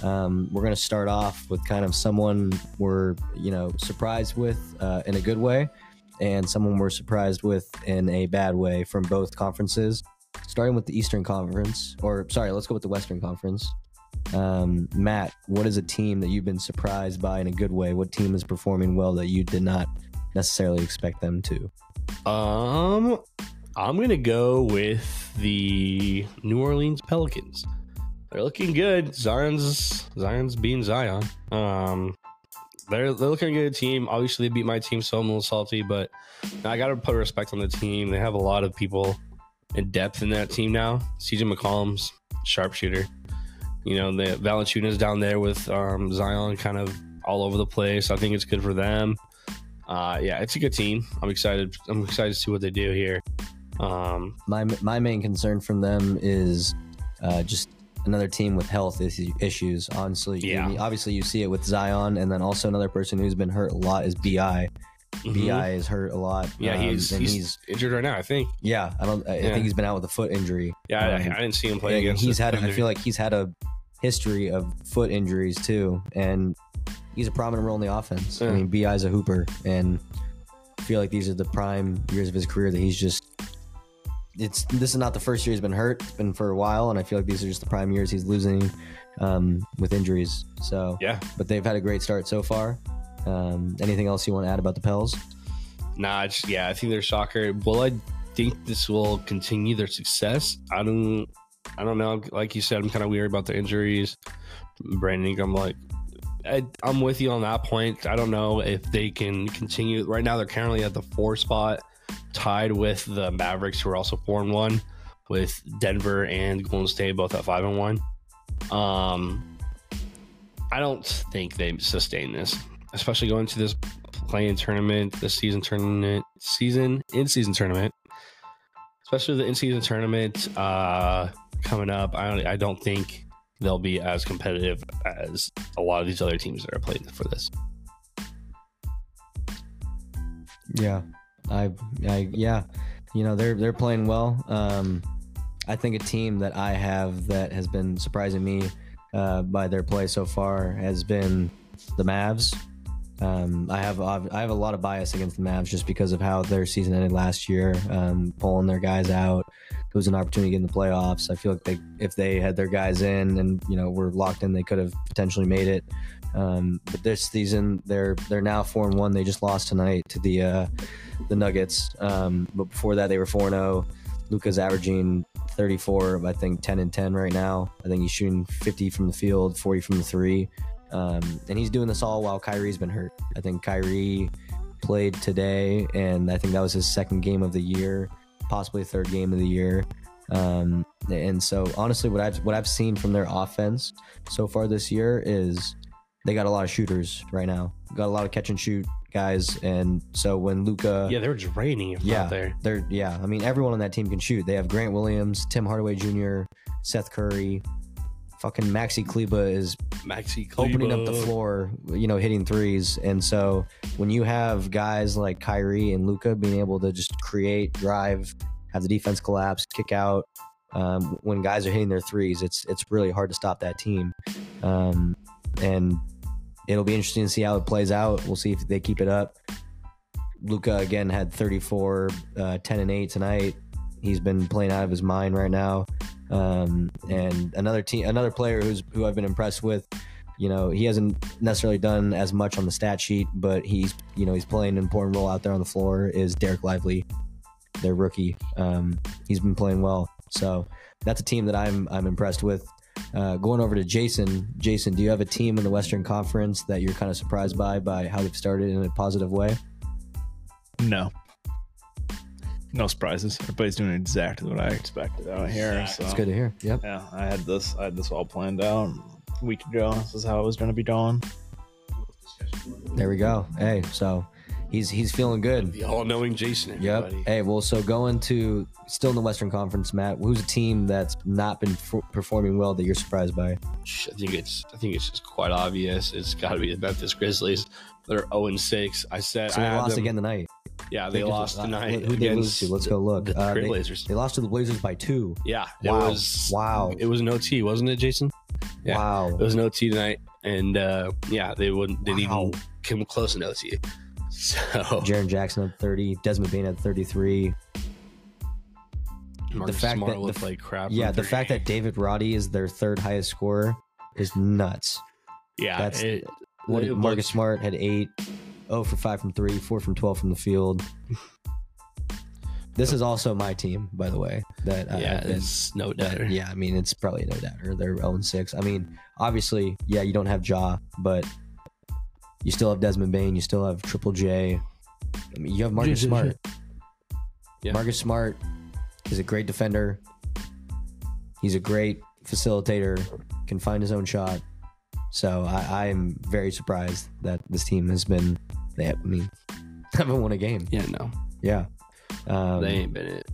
We're going to start off with kind of someone we're, you know, surprised with in a good way, and someone we're surprised with in a bad way from both conferences. Starting with the Eastern Conference, let's go with the Western Conference. Matt, what is a team that you've been surprised by in a good way? What team is performing well that you did not necessarily expect them to? I'm gonna go with the New Orleans Pelicans. They're looking good. Zion's being Zion. They're looking good at a team. Obviously, they beat my team, so I'm a little salty, but I gotta put respect on the team. They have a lot of people in depth in that team now. CJ McCollum's sharpshooter. You know, the Valanciunas down there with Zion kind of all over the place. I think it's good for them. It's a good team. I'm excited to see what they do here. My main concern from them is just another team with health issues. Honestly, obviously you see it with Zion, and then also another person who's been hurt a lot is B.I. Mm-hmm. B.I. is hurt a lot. Yeah, he's injured right now, I think. Yeah, I think he's been out with a foot injury. Yeah, I didn't see him play against. I feel like he's had a history of foot injuries too, and he's a prominent role in the offense. Yeah. I mean, B.I.'s a hooper, and I feel like these are the prime years of his career that he's just. This is not the first year he's been hurt. It's been for a while, and I feel like these are just the prime years he's losing with injuries. So yeah, but they've had a great start so far. Anything else you want to add about the Pels? Nah, I think they're shocker. Well, I think this will continue their success. I don't know. Like you said, I'm kind of weird about the injuries. Brandon Ingram, I'm with you on that point. I don't know if they can continue. Right now, they're currently at the 4 spot, tied with the Mavericks, who are also 4-1, with Denver and Golden State both at 5-1. I don't think they sustain this. Especially going to this play-in tournament, in-season tournament, especially the in-season tournament coming up. I don't think they'll be as competitive as a lot of these other teams that are playing for this. Yeah, you know, they're playing well. I think a team that I have that has been surprising me by their play so far has been the Mavs. I have a lot of bias against the Mavs just because of how their season ended last year, pulling their guys out, it was an opportunity to get in the playoffs. I feel like they, if they had their guys in and, you know, were locked in, they could have potentially made it. But this season, they're now 4-1. They just lost tonight to the Nuggets. But before that, they were 4-0. Luka's averaging 34, I think 10 and 10 right now. I think he's shooting 50 from the field, 40 from the three. And he's doing this all while Kyrie's been hurt. I think Kyrie played today, and I think that was his second game of the year, possibly third game of the year. And so honestly, what I've seen from their offense so far this year is they got a lot of shooters right now, got a lot of catch and shoot guys. And so when Luka, they're just raining it out there. I mean, everyone on that team can shoot. They have Grant Williams, Tim Hardaway Jr., Seth Curry. Fucking Maxi Kleba is opening up the floor, you know, hitting threes. And so when you have guys like Kyrie and Luka being able to just create, drive, have the defense collapse, kick out, when guys are hitting their threes, it's really hard to stop that team. And it'll be interesting to see how it plays out. We'll see if they keep it up. Luka, again, had 34, 10 and 8 tonight. He's been playing out of his mind right now. And another player who I've been impressed with, you know, he hasn't necessarily done as much on the stat sheet, but he's playing an important role out there on the floor, is Derek Lively, their rookie. He's been playing well. So that's a team that I'm impressed with. Going over to Jason. Jason, do you have a team in the Western Conference that you're kind of surprised by how they've started in a positive way? No. No surprises. Everybody's doing exactly what I expected out here. So. It's good to hear. Yep. Yeah, I had this all planned out a week ago. This is how it was going to be done. There we go. Hey, so he's feeling good. The all-knowing Jason. Everybody. Yep. Hey, well, so going to still in the Western Conference, Matt. Who's a team that's not been performing well that you're surprised by? I think it's just quite obvious. It's got to be the Memphis Grizzlies. They're 0-6. I said. So they lost again tonight. Yeah, they lost tonight. Who did they lose to? Let's go look. The Blazers. They lost to the Blazers by 2. Yeah. Wow. It was an OT, wasn't it, Jason? Yeah. Wow. It was an OT tonight, and they didn't even come close to an OT. So Jaron Jackson had 30. Desmond Bain had 33. The fact Smart that looked like crap. Yeah, the fact that David Roddy is their third highest scorer is nuts. Yeah, Marcus Smart had 8. 0 for 5 from 3, 4 from 12 from the field. This is also my team, by the way. It's no doubter. Yeah, I mean, it's probably no doubter. They're 0-6. I mean, obviously, yeah, you don't have Ja, but you still have Desmond Bain. You still have Triple J. I mean, you have Marcus Smart. Yeah. Marcus Smart is a great defender. He's a great facilitator, can find his own shot. So I'm very surprised that this team has been... haven't won a game. Yeah, no. Yeah. They ain't been it.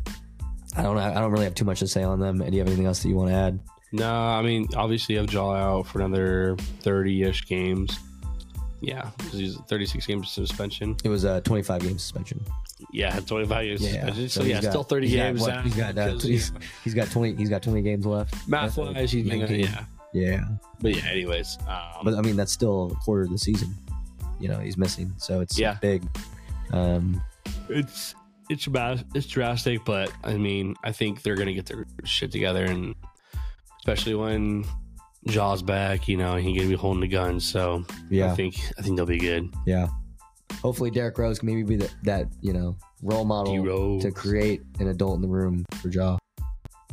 I don't really have too much to say on them. Do you have anything else that you want to add? No, I mean, obviously you have Jaw out for another 30-ish games. Yeah, because he's 36 games suspension. It was a 25-game suspension. Yeah, 25 games. Yeah. So still 30 games. He's got 20 games left. Math-wise, he's been anyways. But I mean, that's still a quarter of the season. You know, he's missing, so it's big. It's drastic, but I mean, I think they're gonna get their shit together, and especially when Jaw's back, you know, he's gonna be holding the gun. So yeah, I think they'll be good. Yeah. Hopefully, Derrick Rose can maybe be that you know role model to create an adult in the room for Jaw.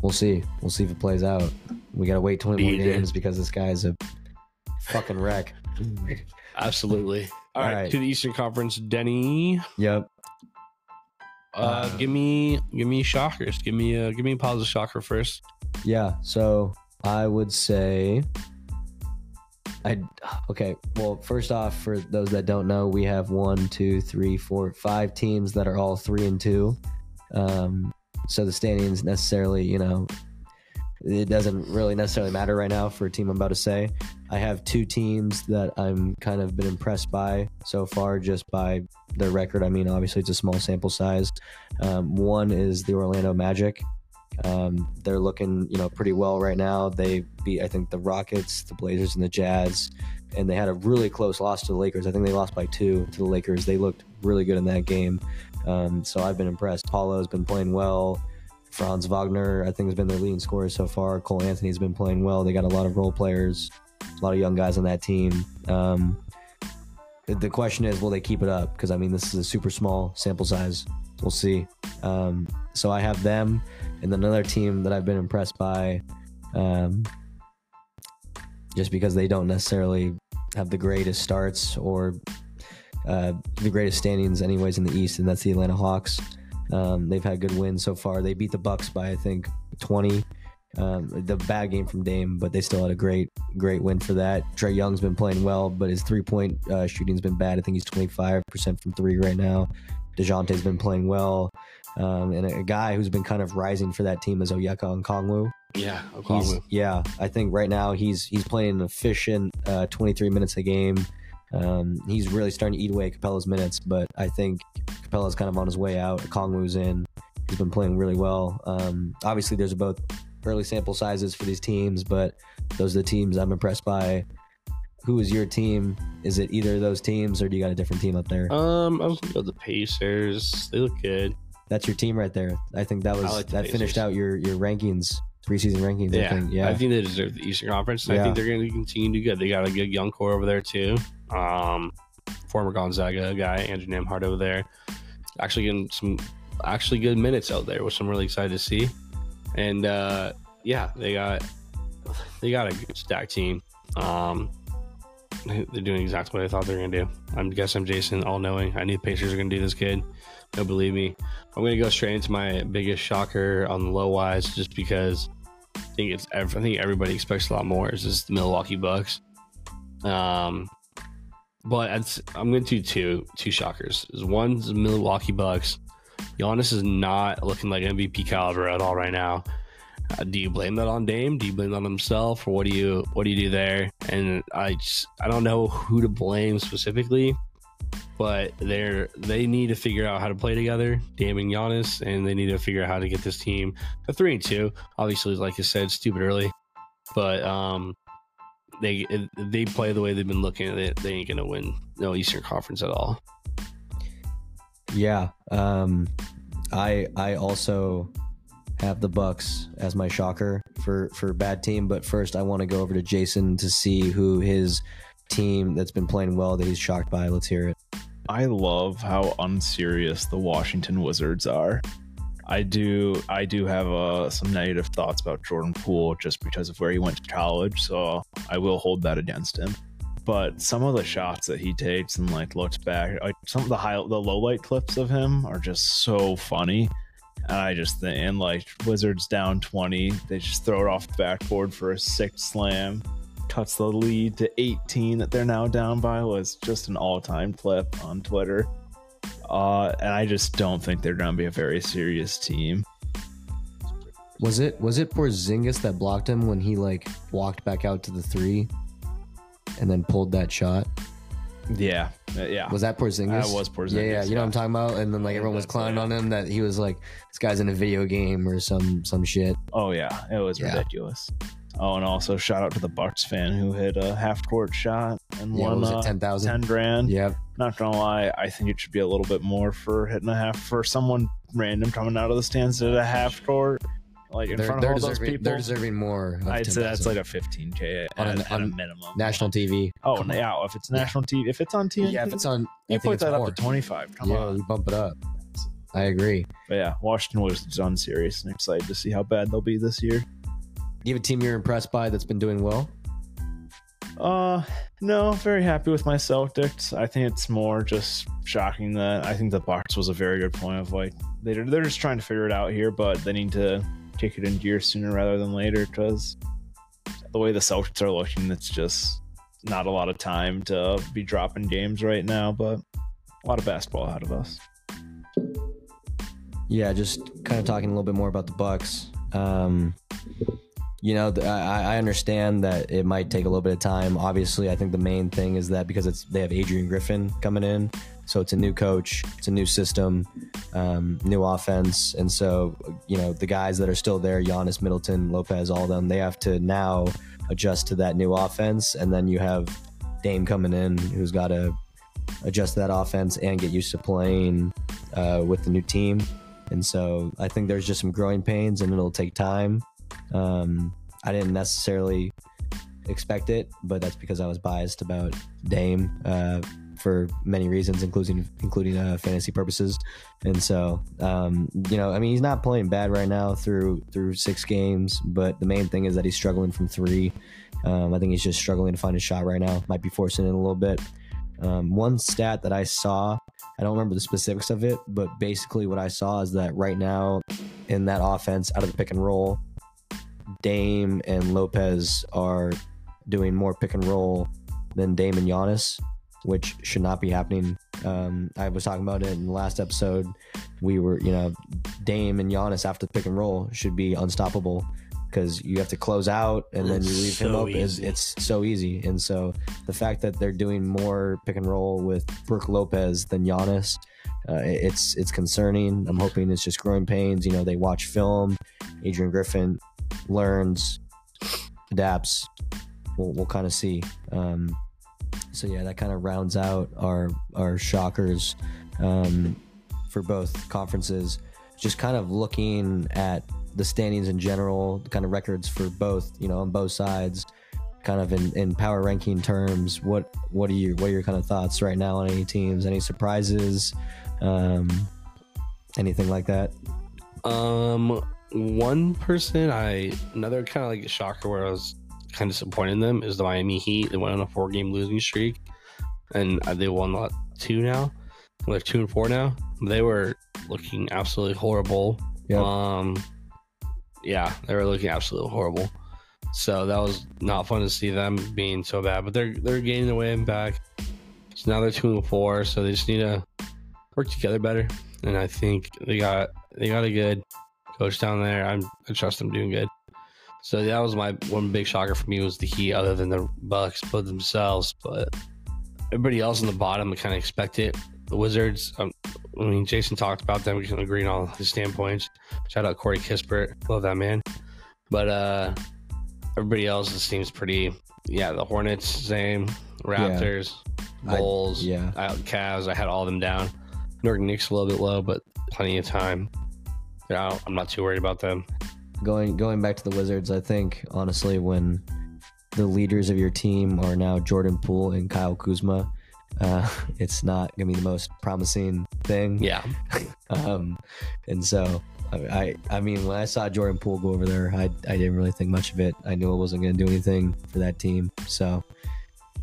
We'll see if it plays out. We gotta wait 20 more games because this guy's a fucking wreck. Absolutely. All right. To the Eastern Conference, Denny. Yep. Give me shockers. Give me a positive shocker first. Yeah. So I would say. Okay. Well, first off, for those that don't know, we have 5 teams that are all 3-2. So the standings necessarily, you know, it doesn't really necessarily matter right now for a team I'm about to say. I have 2 teams that I'm kind of been impressed by so far just by their record. I mean, obviously, it's a small sample size. One is the Orlando Magic. They're looking, you know, pretty well right now. They beat, I think, the Rockets, the Blazers, and the Jazz. And they had a really close loss to the Lakers. I think they lost by 2 to the Lakers. They looked really good in that game. So I've been impressed. Paulo's been playing well. Franz Wagner, I think, has been their leading scorer so far. Cole Anthony's been playing well. They got a lot of role players, a lot of young guys on that team. The question is, will they keep it up? Because, I mean, this is a super small sample size. We'll see. So I have them. And then another team that I've been impressed by, just because they don't necessarily have the greatest starts or the greatest standings anyways in the East, and that's the Atlanta Hawks. They've had good wins so far. They beat the Bucks by, I think, 20. The bad game from Dame, but they still had a great win for that. Trae Young's been playing well, but his three-point shooting's been bad. I think he's 25% from three right now. DeJounte's been playing well. And a guy who's been kind of rising for that team is Onyeka Okongwu. Yeah, Okongwu. I think right now he's playing an efficient 23 minutes a game. He's really starting to eat away at Capella's minutes, but I think Capella's kind of on his way out. Okongwu's in. He's been playing really well. Obviously, there's both early sample sizes for these teams, but those are the teams I'm impressed by. Who is your team? Is it either of those teams, or do you got a different team up there? I'm going to go the Pacers. They look good. That's your team right there. I think that was that finished out your rankings, preseason rankings. Yeah. I think they deserve the Eastern Conference. And I think they're going to continue to do good. They got a good young core over there too. Former Gonzaga guy Andrew Nembhard over there, actually getting some actually good minutes out there, which I'm really excited to see. And they got a good stacked team. They're doing exactly what I thought they were going to do. I guess I'm Jason, all-knowing. I knew the Pacers were going to do this, kid. Don't believe me. I'm going to go straight into my biggest shocker on the low-wise just because I think everybody expects a lot more. It's just the Milwaukee Bucks. But I'm going to do two shockers. One's the Milwaukee Bucks. Giannis is not looking like MVP caliber at all right now. Do you blame that on Dame? Do you blame that on himself? Or what do you do there? And I don't know who to blame specifically, but they need to figure out how to play together, Dame and Giannis, and they need to figure out how to get this team a 3-2. Obviously, like I said, stupid early, but they play the way they've been looking. They ain't gonna win no Eastern Conference at all. Yeah, I also have the Bucks as my shocker for bad team, but first I want to go over to Jason to see who his team that's been playing well that he's shocked by. Let's hear it. I love how unserious the Washington Wizards are. I do have some negative thoughts about Jordan Poole just because of where he went to college, so I will hold that against him. But some of the shots that he takes and like looks back, like some of the low light clips of him are just so funny. And I just think, and like Wizards down 20, they just throw it off the backboard for a 6 slam, cuts the lead to 18 that they're now down by. Was just an all-time clip on Twitter, and I just don't think they're going to be a very serious team. Was it Porzingis that blocked him when he like walked back out to the 3, and then pulled that shot? Yeah. Was that Porzingis? That was Porzingis. Yeah. You know what I'm talking about? And then like everyone was clowning on him that he was like, this guy's in a video game or some shit. Oh yeah, it was ridiculous. Oh, and also shout out to the Bucks fan who hit a half court shot and won $10,000. Yep. Not gonna lie, I think it should be a little bit more for hitting a half for someone random coming out of the stands at a half court. Like in front of all those people, they're deserving more. I'd say that's like a $15,000 on a minimum. National TV. Oh, yeah. If it's national TV, if it's on TV, yeah. If it's on, you put that up to 25. Come on, you bump it up. I agree. But yeah, Washington Wizards on serious, and excited to see how bad they'll be this year. Do you have a team you're impressed by that's been doing well? No, very happy with my Celtics. I think it's more just shocking that I think the Bucks was a very good point of like they're just trying to figure it out here, but they need to kick it in gear sooner rather than later, because the way the Celtics are looking, it's just not a lot of time to be dropping games right now, but a lot of basketball out of us. Yeah, just kind of talking a little bit more about the Bucks. You know, I understand that it might take a little bit of time. Obviously, I think the main thing is that because they have Adrian Griffin coming in, so it's a new coach, it's a new system, new offense. And so, you know, the guys that are still there, Giannis, Middleton, Lopez, all of them, they have to now adjust to that new offense. And then you have Dame coming in who's got to adjust to that offense and get used to playing with the new team. And so I think there's just some growing pains, and it'll take time. I didn't necessarily expect it, but that's because I was biased about Dame for many reasons, including fantasy purposes. And so, he's not playing bad right now through 6 games, but the main thing is that he's struggling from 3. I think he's just struggling to find a shot right now. Might be forcing it a little bit. One stat that I saw, I don't remember the specifics of it, but basically what I saw is that right now in that offense, out of the pick and roll, Dame and Lopez are doing more pick and roll than Dame and Giannis, which should not be happening. I was talking about it in the last episode. We were, Dame and Giannis after the pick and roll should be unstoppable, because you have to close out and then you leave him open. It's so easy. And so the fact that they're doing more pick and roll with Brook Lopez than Giannis, it's concerning. I'm hoping it's just growing pains. They watch film. Adrian Griffin learns, adapts. We'll kind of see. So yeah, that kind of rounds out our shockers for both conferences. Just kind of looking at the standings in general, the kind of records for both, on both sides, kind of in power ranking terms. What are your kind of thoughts right now on any teams? Any surprises? Anything like that? One person, another kind of like a shocker where I was kind of disappointed in them is the Miami Heat. They went on a 4-game losing streak, and they won lot 2 now. They're 2-4 now. They were looking absolutely horrible. Yep. Yeah, they were looking absolutely horrible. So that was not fun to see them being so bad. But they're gaining their way back. So now they're 2-4. So they just need to work together better. And I think they got a good coach down there. I trust them doing good. So that was my one big shocker for me, was the Heat, other than the Bucks, but themselves. But everybody else on the bottom, I kind of expect it. The Wizards, Jason talked about them. We can agree on all his standpoints. Shout out Corey Kispert. Love that man. But everybody else, it seems pretty... Yeah, the Hornets, same. Raptors, yeah. Bulls, Cavs. I had all of them down. New York Knicks a little bit low, but plenty of time. They're out. I'm not too worried about them. Going back to the Wizards, I think, honestly, when the leaders of your team are now Jordan Poole and Kyle Kuzma, it's not gonna be the most promising thing. Yeah. And so I mean when I saw Jordan Poole go over there, I didn't really think much of it. I knew it wasn't gonna do anything for that team. So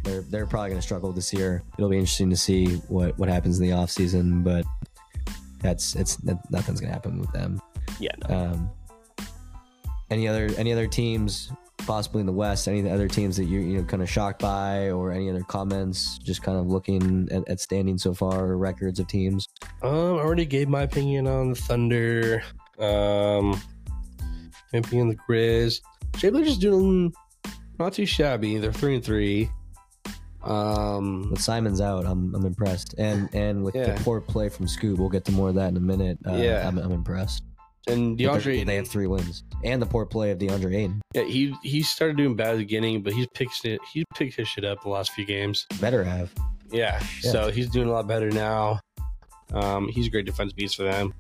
they're probably gonna struggle this year. It'll be interesting to see what happens in the offseason, but nothing's gonna happen with them. Yeah. No. Any other teams possibly in the West, any of the other teams that you're kind of shocked by, or any other comments just kind of looking at standing so far or records of teams? I already gave my opinion on the Thunder. My opinion on the Grizz. Jaylen just doing not too shabby. They're 3-3. With Simon's out, I'm impressed. And with the poor play from Scoot, we'll get to more of that in a minute. I'm impressed. And DeAndre, they had 3 wins, and the poor play of DeAndre Ayton. Yeah, he started doing bad at the beginning, but he's picked his shit up the last few games. Better have. Yeah. So he's doing a lot better now. He's a great defense piece for them.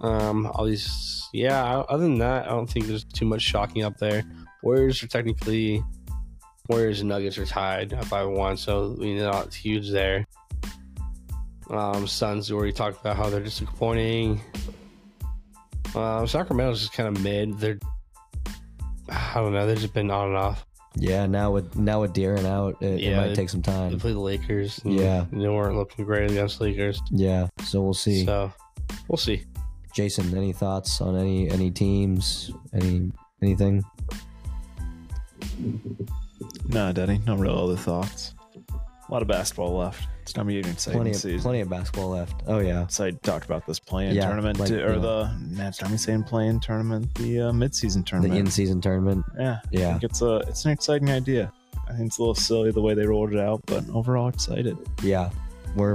Other than that, I don't think there's too much shocking up there. Warriors and Nuggets are tied at 5-1, so not huge there. Suns, we already talked about how they're disappointing. Sacramento's just kind of mid. They've just been on and off. Yeah, now with De'Aaron out, it might take some time. They play the Lakers. They weren't looking great against the Lakers. Yeah, so we'll see. Jason, any thoughts on any teams? Anything? No, Daddy, not really all the thoughts. A lot of basketball left. It's time to get plenty of basketball left. Oh yeah. So I talked about this play-in tournament, play-in tournament, the mid-season tournament, the in-season tournament. Yeah. Yeah. I think it's an exciting idea. I think it's a little silly the way they rolled it out, but overall excited. Yeah. We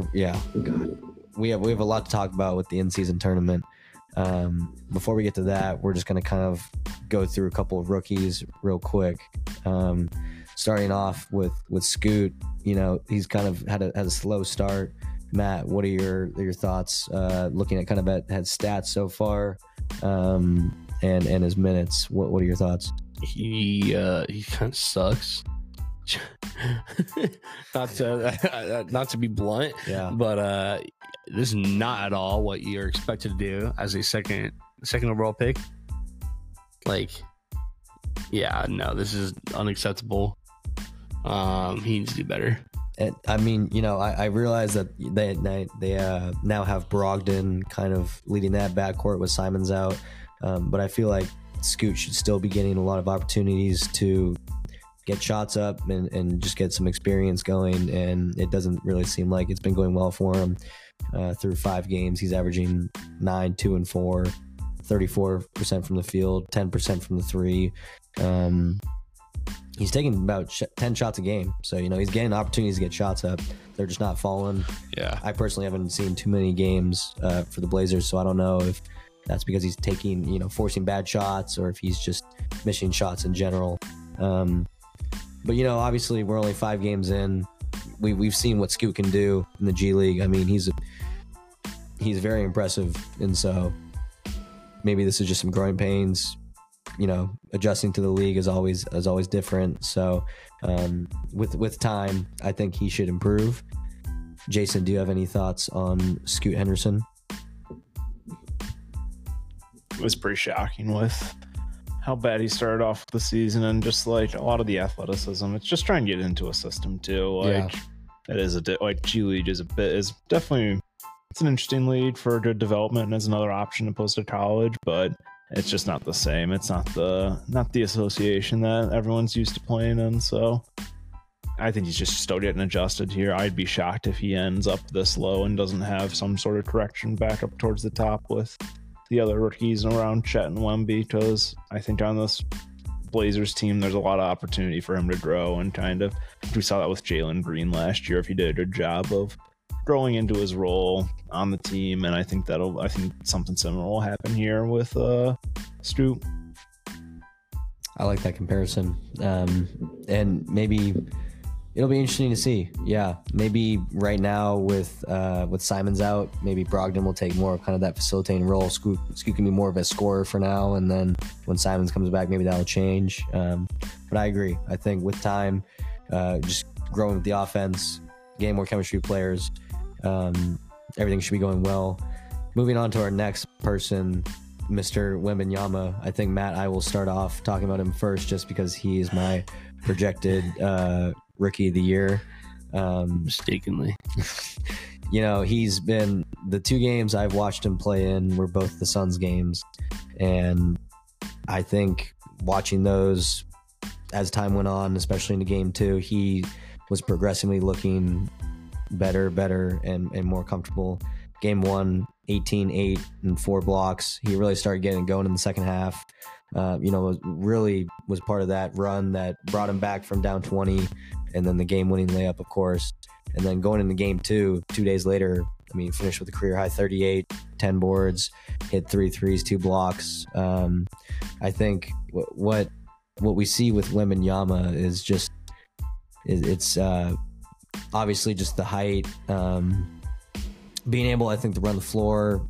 have a lot to talk about with the in-season tournament. Before we get to that, we're just going to kind of go through a couple of rookies real quick. Starting off with Scoot, he's kind of had a slow start. Matt, what are your thoughts looking at kind of at stats so far and his minutes? What are your thoughts? He kind of sucks. not to be blunt, yeah. But this is not at all what you're expected to do as a second overall pick. Like, yeah, no, this is unacceptable. He needs to do better. And I mean, you know, I realize that they now have Brogdon kind of leading that backcourt with Simons out, but I feel like Scoot should still be getting a lot of opportunities to get shots up and just get some experience going, and it doesn't really seem like it's been going well for him. Through 5 games, he's averaging 9, 2, and 4, 34% from the field, 10% from the 3. He's taking about 10 shots a game, so you know he's getting opportunities to get shots up. They're just not falling. Yeah, I personally haven't seen too many games for the Blazers, so I don't know if that's because he's taking, you know, forcing bad shots, or if he's just missing shots in general. But, you know, obviously we're only 5 games in. We've seen what Scoot can do in the G League. I mean, he's very impressive. And so maybe this is just some growing pains. You know, adjusting to the league is always different. So with time, I think he should improve. Jason, do you have any thoughts on Scoot Henderson? It was pretty shocking with how bad he started off the season, and just like a lot of the athleticism, it's just trying to get into a system too. Like, yeah. It is G League is definitely, it's an interesting league for good development and as another option opposed to college, but it's just not the same. It's not the association that everyone's used to playing in. So I think he's just still getting adjusted here. I'd be shocked if he ends up this low and doesn't have some sort of correction back up towards the top with the other rookies around Chet and Wemby, because I think on this Blazers team there's a lot of opportunity for him to grow, and kind of we saw that with Jalen Green last year if he did a good job of growing into his role on the team. And I think something similar will happen here with Scoot. I like that comparison, and maybe it'll be interesting to see. Yeah, maybe right now with Simons out, maybe Brogdon will take more of kind of that facilitating role. Scoot can be more of a scorer for now, and then when Simons comes back, maybe that'll change. But I agree. I think with time, just growing with the offense, getting more chemistry with players, everything should be going well. Moving on to our next person, Mr. Wembanyama. I think, Matt, I will start off talking about him first just because he is my projected Rookie of the Year. Mistakenly. You know, he's been, the 2 games I've watched him play in were both the Suns games, and I think watching those as time went on, especially into game 2, he was progressively looking better and more comfortable. Game 1, 18, 8 and 4 blocks. He really started getting going in the second half. You know, really was part of that run that brought him back from down 20, and then the game-winning layup, of course. And then going into game 2, 2 days later, I mean, finished with a career-high 38, 10 boards, hit 3 threes, 2 blocks. I think what we see with Wembanyama is just, it's obviously just the height, being able, I think, to run the floor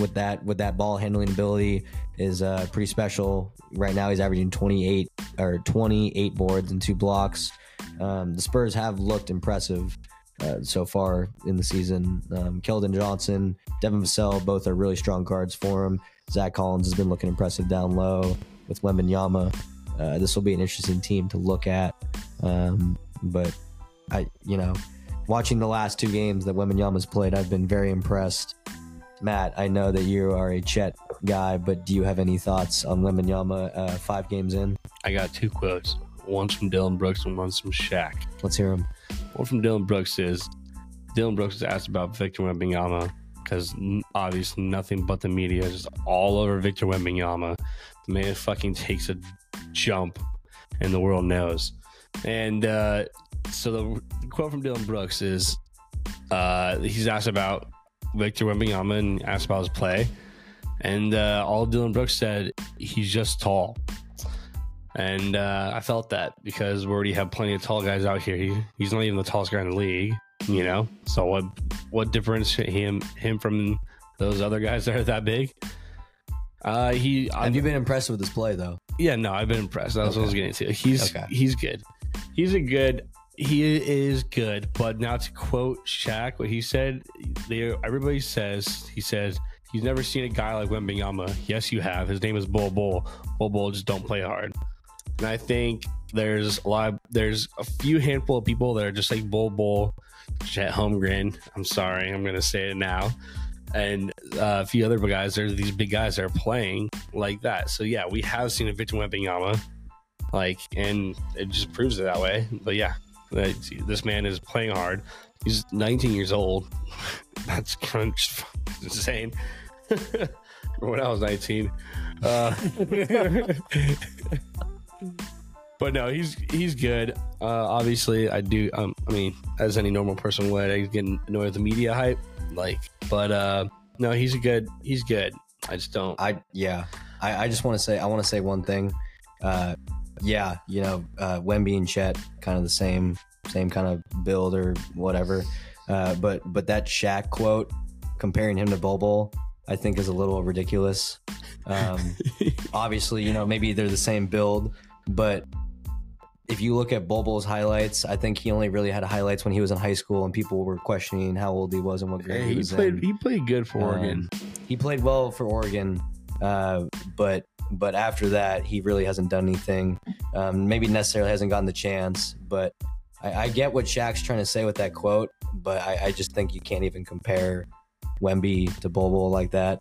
with that ball handling ability is pretty special. Right now he's averaging 28 boards and 2 blocks. The Spurs have looked impressive so far in the season. Keldon Johnson, Devin Vassell, both are really strong guards for him. Zach Collins has been looking impressive down low with Wembanyama. This will be an interesting team to look at. But I, you know, watching the last 2 games that Wembanyama's played, I've been very impressed. Matt, I know that you are a Chet guy, but do you have any thoughts on Wembanyama 5 games in? I got 2 quotes. One's from Dylan Brooks and one's from Shaq. Let's hear them. One from Dylan Brooks is, Dylan Brooks was asked about Victor Wembanyama, because obviously nothing but the media is just all over Victor Wembanyama. The man fucking takes a jump and the world knows. And so the quote from Dylan Brooks is, he's asked about Victor Wembanyama and asked about his play, and all Dylan Brooks said, he's just tall. And I felt that, because we already have plenty of tall guys out here. He's not even the tallest guy in the league. you know? So what differentiates him from those other guys that are that big? Have you been impressed with his play, though? Yeah, no, I've been impressed. That's what I was getting to. He's good. He is good, but not to quote Shaq, what he said, everybody says, he says, he's never seen a guy like Wembanyama. Yes, you have. His name is Bol Bol. Bol Bol just don't play hard. And I think there's a few handful of people that are just like Bol Bol, Chet Holmgren. I'm sorry, I'm going to say it now. And a few other guys, there's these big guys that are playing like that. So, yeah, we have seen a Victor Wembanyama, and it just proves it that way. But, yeah, this man is playing hard. He's 19 years old. That's kind of just insane. When I was 19. But no, he's good. Obviously, I do. As any normal person would, I get annoyed with the media hype. But he's good. I just don't. I just want to say. I want to say one thing. Wemby and Chet, kind of the same kind of build or whatever. But that Shaq quote comparing him to Bol Bol, I think, is a little ridiculous. Obviously, maybe they're the same build, but if you look at Bol Bol's highlights, I think he only really had highlights when he was in high school and people were questioning how old he was and what grade he was in. He played good for Oregon. He played well for Oregon, but after that, he really hasn't done anything. Maybe necessarily hasn't gotten the chance, but I get what Shaq's trying to say with that quote, but I just think you can't even compare Wemby to Bol Bol like that.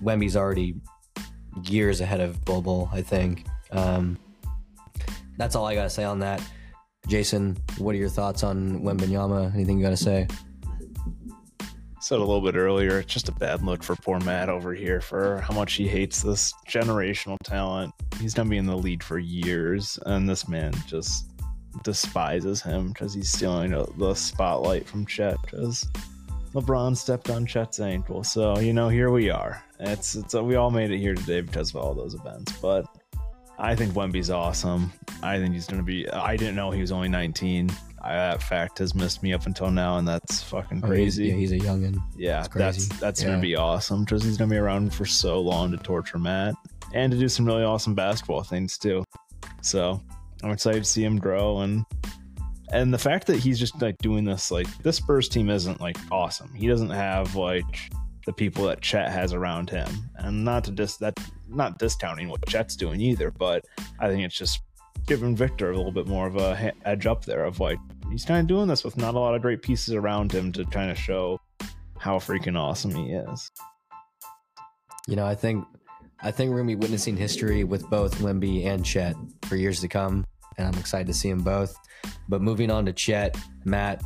Wemby's already years ahead of Bol Bol, I think. That's all I got to say on that. Jason, what are your thoughts on Wembanyama? Anything you got to say? Said a little bit earlier, it's just a bad look for poor Matt over here for how much he hates this generational talent. He's going to be in the lead for years, and this man just despises him because he's stealing the spotlight from Chet because LeBron stepped on Chet's ankle. So, here we are. It's we all made it here today because of all those events, but I think Wemby's awesome. I think he's going to be... I didn't know he was only 19. That fact has missed me up until now, and that's fucking crazy. He's a youngin'. Yeah, that's going to be awesome because he's going to be around for so long to torture Matt and to do some really awesome basketball things, too. So I'm excited to see him grow. And the fact that he's just, doing this, this Spurs team isn't, awesome. He doesn't have, the people that Chet has around him, and not discounting what Chet's doing either, but I think it's just giving Victor a little bit more of a edge up there of he's kind of doing this with not a lot of great pieces around him to kind of show how freaking awesome he is. I think we're gonna be witnessing history with both Wemby and Chet for years to come, and I'm excited to see them both. But moving on to Chet, Matt,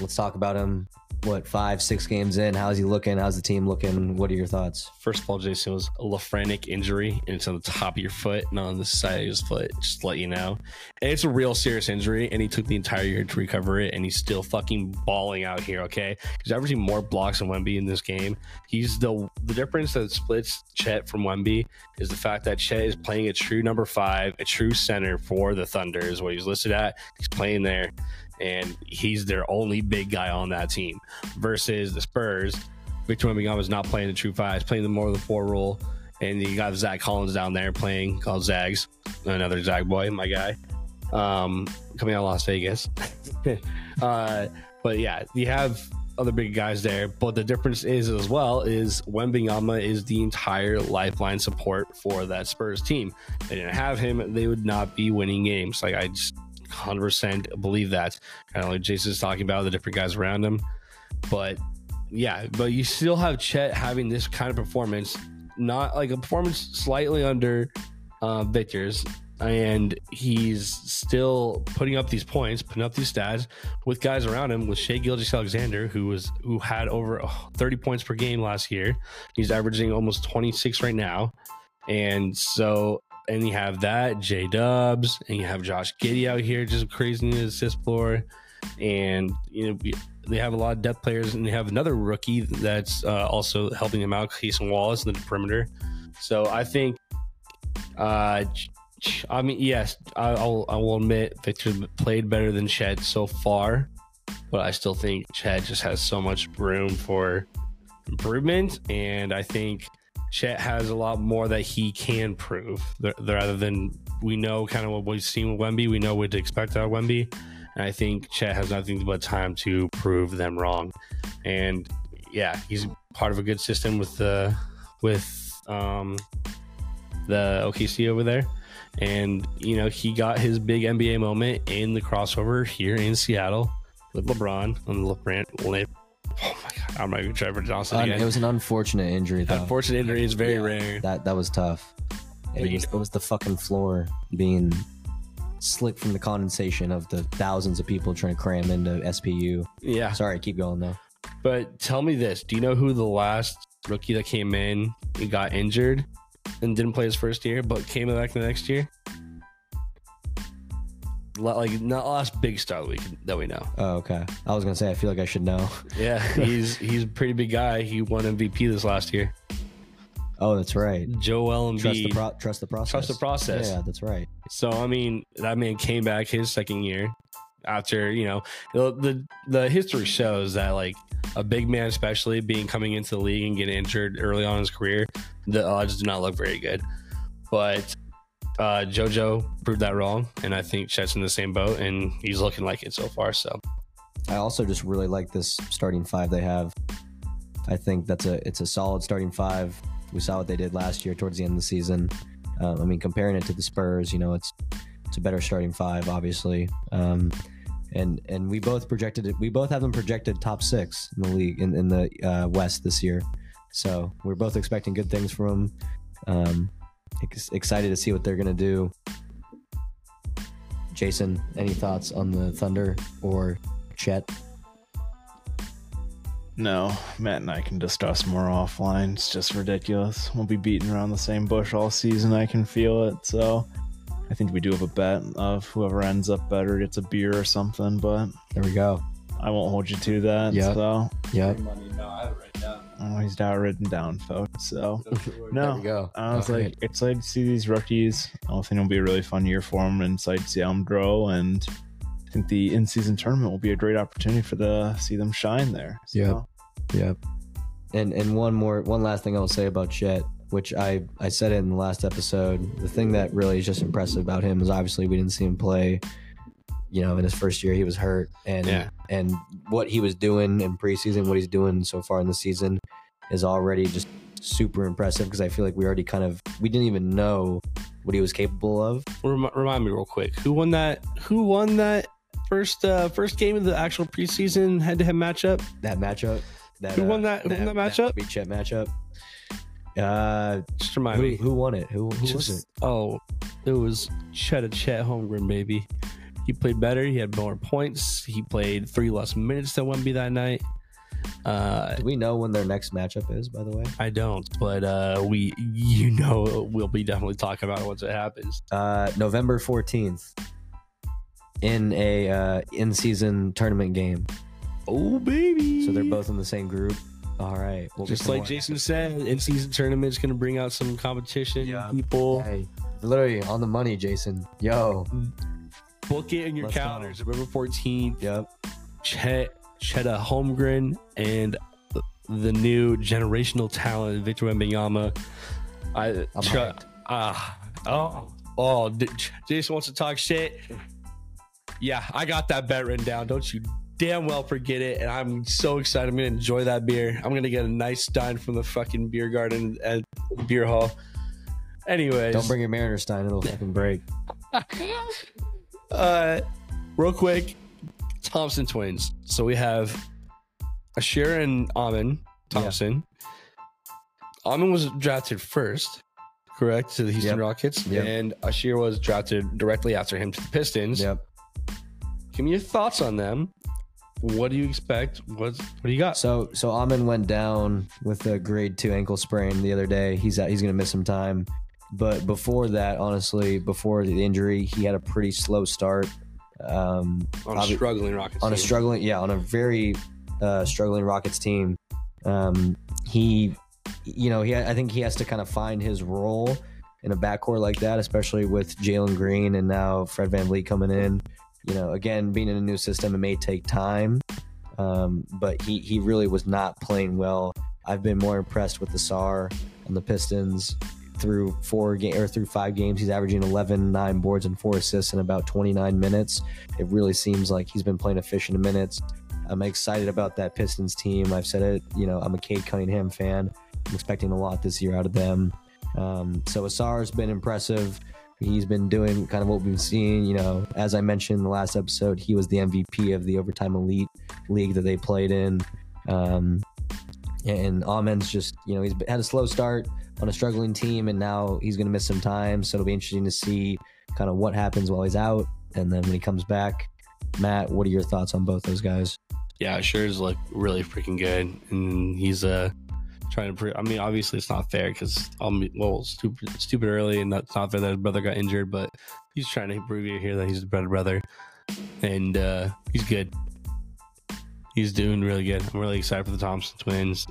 let's talk about him. What, 5-6 games in? How's he looking? How's the team looking? What are your thoughts? First of all, Jason, it was a Lafrenic injury, and it's on the top of your foot, not on the side of his foot, just to let you know. And it's a real serious injury, and he took the entire year to recover it, and he's still fucking balling out here, okay? He's averaging more blocks than Wemby in this game. He's the difference that splits Chet from Wemby is the fact that Chet is playing a true number 5, a true center for the Thunder is what he's listed at. He's playing there, and he's their only big guy on that team. Versus the Spurs, Victor Wembanyama is not playing the true 5, he's playing the more of the 4 role, and you got Zach Collins down there playing called Zags, another Zag boy, my guy, coming out of Las Vegas. But yeah, you have other big guys there, but the difference is as well is Wembanyama is the entire lifeline support for that Spurs team. If they didn't have him, they would not be winning games. I just 100% believe that. Kind of like Jason's talking about the different guys around him, but you still have Chet having this kind of performance, not like a performance slightly under Victor's, and he's still putting up these points, putting up these stats with guys around him, with Shai Gilgeous-Alexander, who had over 30 points per game last year. He's averaging almost 26 right now, and you have that J Dubs, and you have Josh Giddey out here just crazy in the assist floor, and they have a lot of depth players, and they have another rookie that's also helping them out, Cason Wallace in the perimeter. So I think, yes, I will admit Victor played better than Chet so far, but I still think Chet just has so much room for improvement, and I think Chet has a lot more that he can prove rather than we know kind of what we've seen with Wemby. We know what to expect out of Wemby, and I think Chet has nothing but time to prove them wrong. And yeah, he's part of a good system with the OKC over there, and you know, he got his big NBA moment in the crossover here in Seattle with LeBron on the LeBron. Oh my God, I'm not even Trevor Johnson again. It was an unfortunate injury, though. Unfortunate injury is very rare. That was tough. It was the fucking floor being slick from the condensation of the thousands of people trying to cram into SPU. Yeah. Sorry, keep going though. But tell me this: do you know who the last rookie that came in and got injured and didn't play his first year, but came back the next year? Like, not last big star that we know. Oh, okay. I was gonna say I feel like I should know. Yeah, he's a pretty big guy. He won MVP this last year. Oh, that's right. Joel Embiid. Trust the process. Trust the process. Yeah, that's right. So I mean, that man came back his second year after, you know, the history shows that like a big man, especially coming into the league and getting injured early on in his career, the odds do not look very good. But JoJo proved that wrong, and I think Chet's in the same boat, and he's looking like it so far. So I also just really like this starting five they have. I think it's a solid starting five. We saw what they did last year towards the end of the season. I mean, comparing it to the Spurs, you know, it's a better starting five, obviously. And we both projected it. We both have them projected top six in the league in the West this year. So we're both expecting good things from them. Excited to see what they're gonna do. Jason, any thoughts on the Thunder or Chet? No, Matt and I can discuss more offline. It's just ridiculous. We'll be beating around the same bush all season. I can feel it. So I think we do have a bet of whoever ends up better gets a beer or something. But there we go. I won't hold you to that. Yeah. So yeah. Oh, he's not written down, folks. So no, there go. I was like, excited to see these rookies. I think it'll be a really fun year for them, and excited to see how them grow. And I think the in-season tournament will be a great opportunity for see them shine there. So. Yeah. Yep. And one last thing I'll say about Chet, which I said it in the last episode. The thing that really is just impressive about him is obviously we didn't see him play, you know, in his first year he was hurt, and what he was doing in preseason, what he's doing so far in the season is already just super impressive, because I feel like we didn't even know what he was capable of. Remind me real quick, who won that first game of the actual preseason head-to-head matchup? Who won that matchup? That Chet matchup. Just remind me. Who won it? Who was it? Oh, it was Chet Holmgren, baby. He played better. He had more points. He played 3 less minutes than Wemby that night. Do we know when their next matchup is, by the way? I don't, but we'll be definitely talking about it once it happens. November 14th in a in-season tournament game. Oh, baby. So they're both in the same group. All right. We'll just like Jason said, in-season tournament's going to bring out some competition. Yeah. People. Hey, literally on the money, Jason. Yo. Book it in your calendars. November 14th. Yep. Chet Holmgren and the new generational talent, Victor Wembanyama. Jason wants to talk shit. Yeah, I got that bet written down. Don't you damn well forget it. And I'm so excited. I'm gonna enjoy that beer. I'm gonna get a nice stein from the fucking beer garden at the beer hall. Anyways, don't bring your Mariner stein. It'll fucking break. Real quick, Thompson twins. So we have Ashira and Amen Thompson. Yeah. Amen was drafted first, correct, to the Houston Rockets, and Ashira was drafted directly after him to the Pistons. Yep. Give me your thoughts on them. What do you expect? What do you got? So Amen went down with a grade 2 ankle sprain the other day. He's out. He's gonna miss some time. But before that, honestly, before the injury, he had a pretty slow start. On a very struggling Rockets team. I think he has to kind of find his role in a backcourt like that, especially with Jalen Green and now Fred VanVleet coming in. You know, again, being in a new system, it may take time, But he really was not playing well. I've been more impressed with Ausar on the Pistons. Through through 5 games, he's averaging 11, 9 boards and 4 assists in about 29 minutes. It really seems like he's been playing efficient in minutes. I'm excited about that Pistons team. I've said it, you know, I'm a Cade Cunningham fan. I'm expecting a lot this year out of them. So Ausar's been impressive. He's been doing kind of what we've seen, you know, as I mentioned in the last episode, he was the MVP of the Overtime Elite League that they played in. And Amen's just, you know, he's had a slow start on a struggling team, and now he's going to miss some time. So it'll be interesting to see kind of what happens while he's out. And then when he comes back, Matt, what are your thoughts on both those guys? Yeah, Ausar's look really freaking good. And he's trying to prove, I mean, obviously it's not fair because, stupid early, and that's not fair that his brother got injured, but he's trying to prove here that he's the better brother. And he's good. He's doing really good. I'm really excited for the Thompson twins.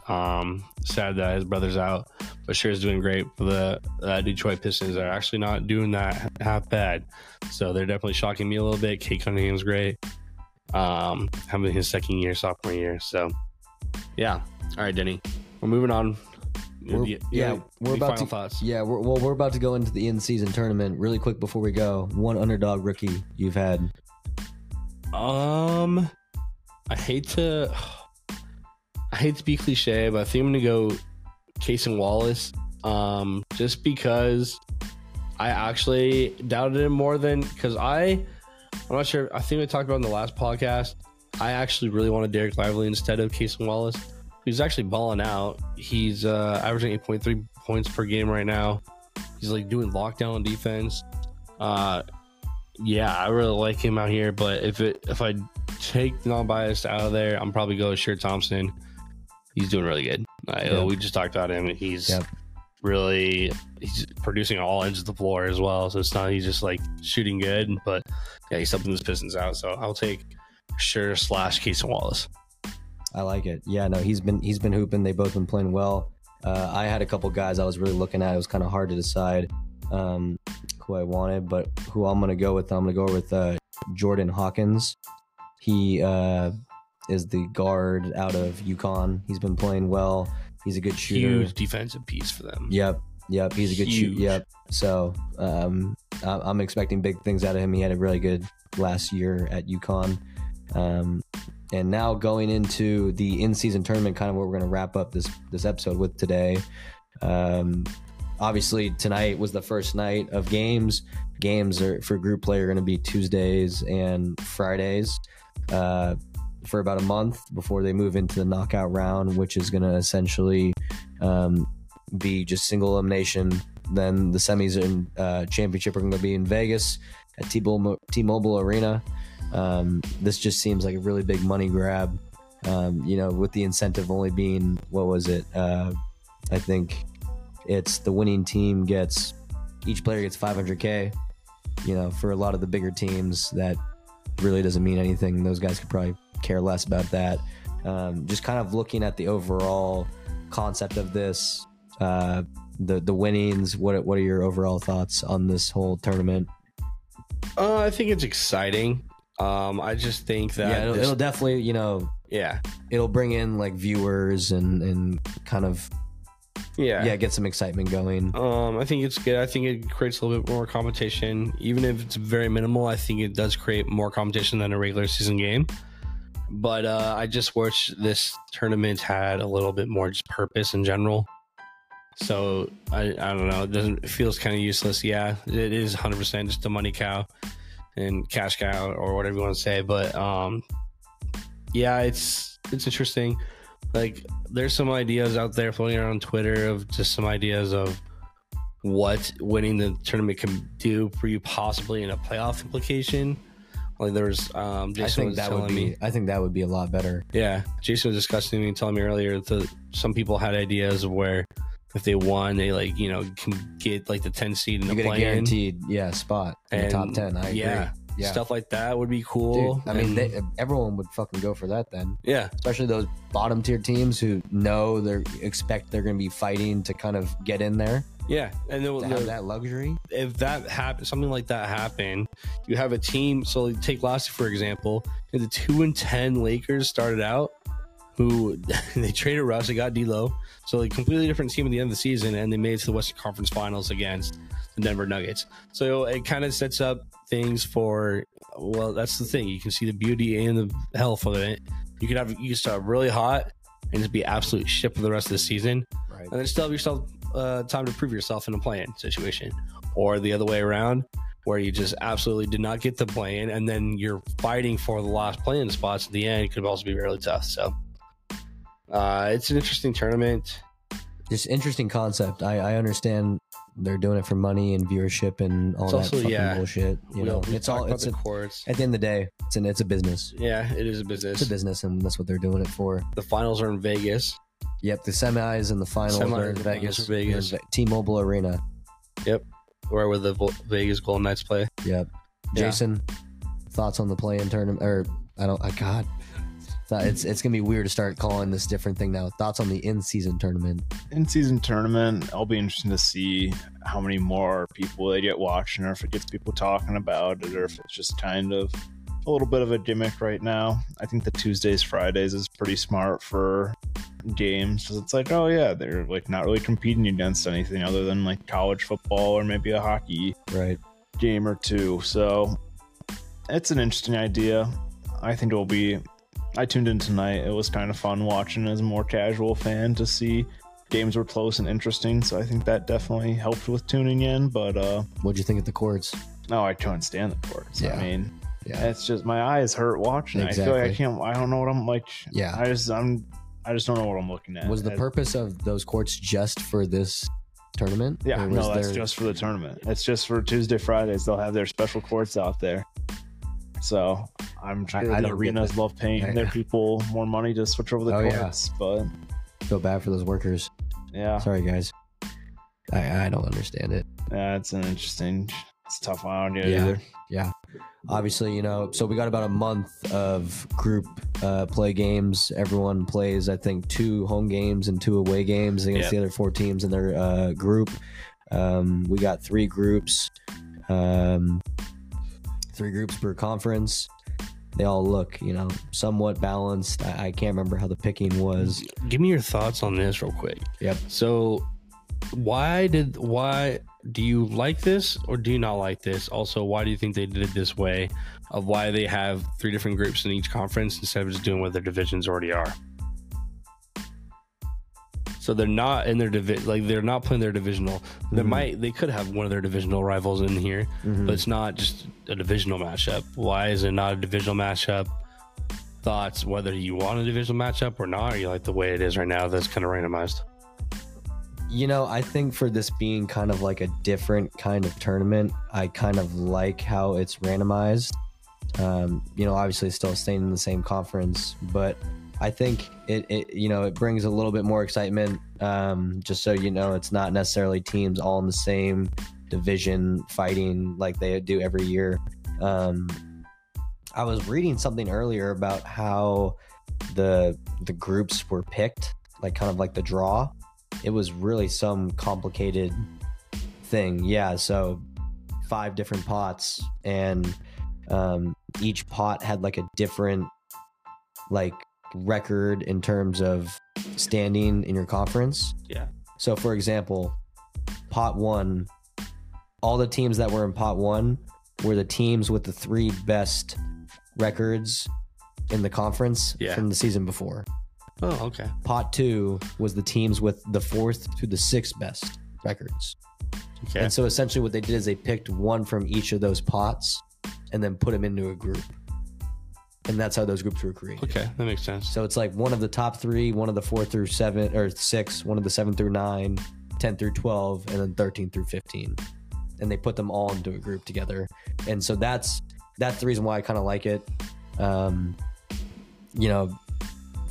Sad that his brother's out, but Ausar's doing great for the Detroit Pistons. They're actually not doing that half bad. So they're definitely shocking me a little bit. Cade Cunningham's great. Having his second year, sophomore year. So, yeah. All right, Denny. We're moving on. Thoughts. We're about to go into the in-season tournament. Really quick before we go, one underdog rookie you've had. I hate to be cliche, but I think I'm gonna go Cason Wallace. Just because I actually doubted him more than because I'm not sure. I think we talked about in the last podcast. I actually really wanted Derek Lively instead of Cason Wallace. He's actually balling out. He's averaging 8.3 points per game right now. He's like doing lockdown defense. Yeah, I really like him out here, but if I take the non-biased out of there, I'm probably going Ausar Thompson. He's doing really good. Yep. We just talked about him. He's he's producing all ends of the floor as well. So it's not he's just like shooting good, but yeah, he's helping his Pistons out. So I'll take Ausar / Cason Wallace. I like it. Yeah, no, he's been hooping. They've both been playing well. I had a couple guys I was really looking at. It was kind of hard to decide who I wanted, but who I'm going to go with, Jordan Hawkins. He is the guard out of UConn. He's been playing well. He's a good shooter. Huge defensive piece for them. Yep. He's a good shooter. Yep. So I'm expecting big things out of him. He had a really good last year at UConn. And now going into the in-season tournament, kind of what we're going to wrap up this episode with today. Obviously, tonight was the first night of games. Games are, for group play, are going to be Tuesdays and Fridays for about a month before they move into the knockout round, which is going to essentially be just single elimination. Then the semis and championship are going to be in Vegas at T-Mobile Arena. This just seems like a really big money grab, with the incentive only being, what was it? I think it's the winning team each player gets $500K, for a lot of the bigger teams that really doesn't mean anything. Those guys could probably care less about that. Just kind of looking at the overall concept of this, the winnings, what are your overall thoughts on this whole tournament? I think it's exciting. I just think that it'll definitely, it'll bring in like viewers and kind of get some excitement going. I think it's good. I think it creates a little bit more competition, even if it's very minimal. I think it does create more competition than a regular season game. But I just wish this tournament had a little bit more just purpose in general. So I don't know. It feels kind of useless. Yeah, it is 100% just a money cow and cash cow or whatever you want to say, but it's interesting. Like there's some ideas out there floating around Twitter of just some ideas of what winning the tournament can do for you, possibly in a playoff implication. Like there's Jason was telling me, I think that would be a lot better. Yeah, Jason was discussing me and telling me earlier that some people had ideas of where if they won, they can get like the 10 seed in the play-in, guaranteed spot in the top 10. I agree. Yeah. Stuff like that would be cool. Dude, I mean, everyone would fucking go for that then. Yeah. Especially those bottom tier teams who know they're going to be fighting to kind of get in there. Yeah, and to have that luxury. If that happens, something like that happened, you have a team. So take last, for example, and the 2-10 Lakers started out, who they traded Russ, they got D'Lo, so a completely different team at the end of the season, and they made it to the Western Conference Finals against the Denver Nuggets. So it kind of sets up things for, well, that's the thing. You can see the beauty and the health of it. You can start really hot and just be absolute shit for the rest of the season, right? And then still have yourself time to prove yourself in a play-in situation, or the other way around, where you just absolutely did not get the play-in, and then you're fighting for the last play-in spots at the end. It could also be really tough. So it's an interesting tournament. It's interesting concept. I understand they're doing it for money and viewership and all that fucking bullshit. At the end of the day, it's a business. Yeah, it is a business. It's a business, and that's what they're doing it for. The finals are in Vegas. Yep, the semis and the finals are in Vegas. T-Mobile Arena. Yep, where the Vegas Golden Knights play. Yep. Yeah. Jason, thoughts on the play-in tournament? God. It's going to be weird to start calling this different thing now. Thoughts on the in-season tournament? In-season tournament, I'll be interested to see how many more people they get watching, or if it gets people talking about it, or if it's just kind of a little bit of a gimmick right now. I think the Tuesdays, Fridays is pretty smart for games, because it's like, oh yeah, they're like not really competing against anything other than like college football or maybe a hockey game or two. So it's an interesting idea. I think it will be... I tuned in tonight. It was kind of fun watching as a more casual fan to see games were close and interesting. So I think that definitely helped with tuning in. But what'd you think of the courts? No, I couldn't stand the courts. Yeah. I mean, it's just my eyes hurt watching. Exactly. I feel like I don't know what I'm like. Yeah. I just don't know what I'm looking at. Was the purpose of those courts just for this tournament? Yeah, no, that's just for the tournament. That's just for Tuesday, Fridays. They'll have their special courts out there. So I'm trying to the arenas love paying their people more money to switch over the courts, but feel bad for those workers. Yeah. Sorry guys. I don't understand it. Yeah, it's a tough one either. Yeah. Obviously, so we got about a month of group play games. Everyone plays, I think, 2 home games and 2 away games against the other 4 teams in their group. We got 3 groups. 3 groups per conference. They all look, somewhat balanced. I can't remember how the picking was. Give me your thoughts on this real quick. Yep. So why do you like this or do you not like this? Also, why do you think they did it this way, of why they have 3 different groups in each conference instead of just doing what their divisions already are? So they're not in their they're not playing their divisional. They could have one of their divisional rivals in here, but it's not just a divisional matchup. Why is it not a divisional matchup? Thoughts, whether you want a divisional matchup or not, or you like the way it is right now that's kind of randomized? I think for this being kind of like a different kind of tournament, I kind of like how it's randomized. Obviously it's still staying in the same conference, but I think it brings a little bit more excitement, just so you know, it's not necessarily teams all in the same division fighting like they do every year. I was reading something earlier about how the groups were picked, like kind of like the draw. It was really some complicated thing. Yeah, so 5 different pots, and each pot had like a different like record in terms of standing in your conference. Yeah. So for example, pot 1, all the teams that were in pot 1 were the teams with the 3 best records in the conference from the season before. Oh, okay. Pot 2 was the teams with the 4th to the 6th best records. Okay. And so essentially what they did is they picked 1 from each of those pots and then put them into a group. And that's how those groups were created. Okay, that makes sense. So it's like one of the top 3, one of the 4 through 7 or 6, one of the 7 through 9, 10 through 12, and then 13 through 15. And they put them all into a group together. And so that's the reason why I kind of like it.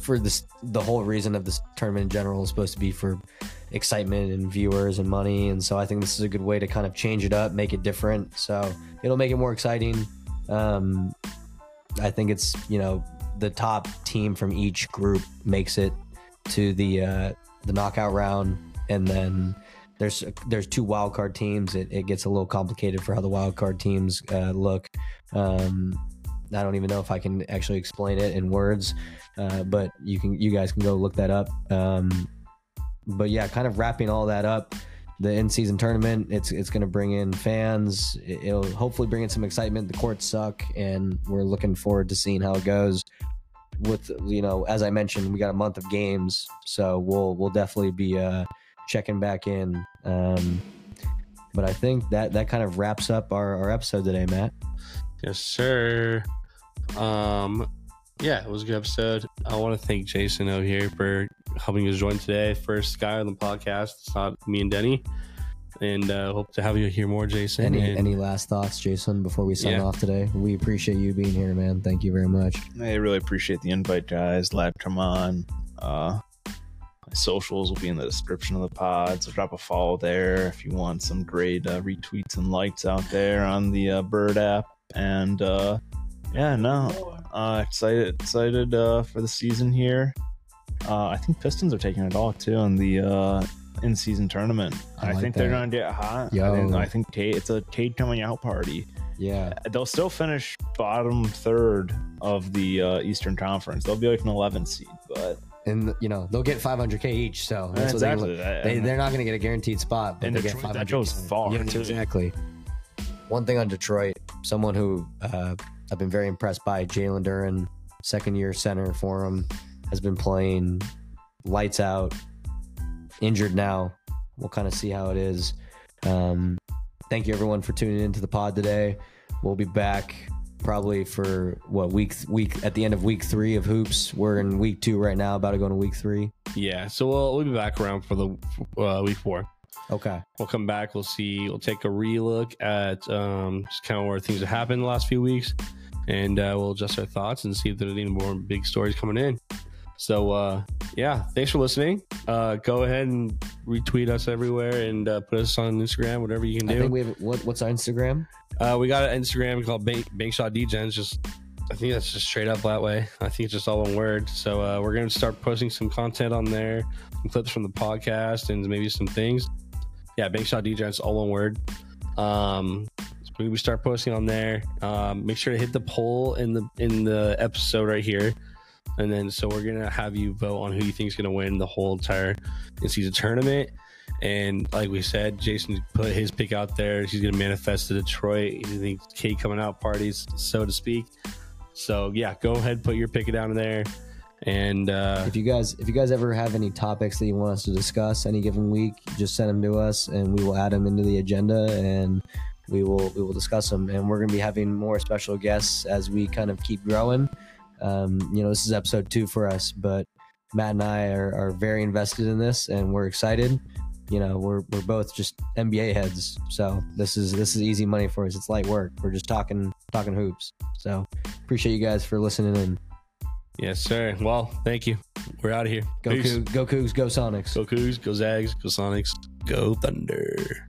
For this, the whole reason of this tournament in general is supposed to be for excitement and viewers and money. And so I think this is a good way to kind of change it up, make it different. So it'll make it more exciting. I think it's, the top team from each group makes it to the knockout round, and then there's two wild card teams. It gets a little complicated for how the wild card teams look. I don't even know if I can actually explain it in words, but you guys can go look that up. But yeah, kind of wrapping all that up, the in-season tournament, it's going to bring in fans. It'll hopefully bring in some excitement. The courts suck, and we're looking forward to seeing how it goes. With, you know, as I mentioned, we got a month of games, so we'll definitely be checking back in. But I think that kind of wraps up our episode today, Matt. Yes, sir. Yeah, it was a good episode. I want to thank Jason over here for helping us join today. First guy on the podcast. It's not me and Denny. And hope to have you here more, Jason. Any last thoughts, Jason, before we sign off today? We appreciate you being here, man. Thank you very much. I really appreciate the invite, guys. Glad to come on. My socials will be in the description of the pod, so drop a follow there if you want some great retweets and likes out there on the Bird app. And excited for the season here. I think Pistons are taking it all too on the in-season tournament. I think they're gonna get hot. I think it's a Cade coming out party. Yeah, they'll still finish bottom third of the Eastern Conference. They'll be like an 11th seed, but and you know they'll get $500K each. So that's exactly. They're not gonna get a guaranteed spot, but and Detroit, get that goes far. Yeah, exactly. One thing on Detroit, someone who I've been very impressed by, Jalen Duren, second-year center for him, has been playing lights out, injured now. We'll kind of see how it is. Thank you, everyone, for tuning into the pod today. We'll be back probably for, week at the end of week 3 of Hoops. We're in week 2 right now, about to go into week 3. Yeah, so we'll be back around for the week 4. Okay. We'll come back. We'll see. We'll take a relook at just kind of where things have happened the last few weeks. And we'll adjust our thoughts and see if there's any more big stories coming in. So, yeah, thanks for listening. Go ahead and retweet us everywhere and put us on Instagram, whatever you can do. I think we have, what's our Instagram? We got an Instagram called Bankshot Degen's. I think that's just straight up that way. I think it's just all one word. So we're going to start posting some content on there, some clips from the podcast and maybe some things. Yeah, Bankshot Degen's, all one word. We start posting on there. Make sure to hit the poll in the episode right here, and then so we're gonna have you vote on who you think is gonna win the whole entire in-season tournament. And like we said, Jason put his pick out there. He's gonna manifest to Detroit. He thinks Cade coming out parties, so to speak. So yeah, go ahead, put your pick down there. And if you guys ever have any topics that you want us to discuss any given week, just send them to us and we will add them into the agenda and we will discuss them. And we're going to be having more special guests as we kind of keep growing. This is episode 2 for us, but Matt and I are very invested in this and we're excited. We're both just NBA heads, so this is easy money for us. It's light work. We're just talking hoops. So appreciate you guys for listening in. Yes, sir. Well, thank you. We're out of here. Go Cougs, go Sonics. Go Cougs, go Zags, go Sonics, go Thunder.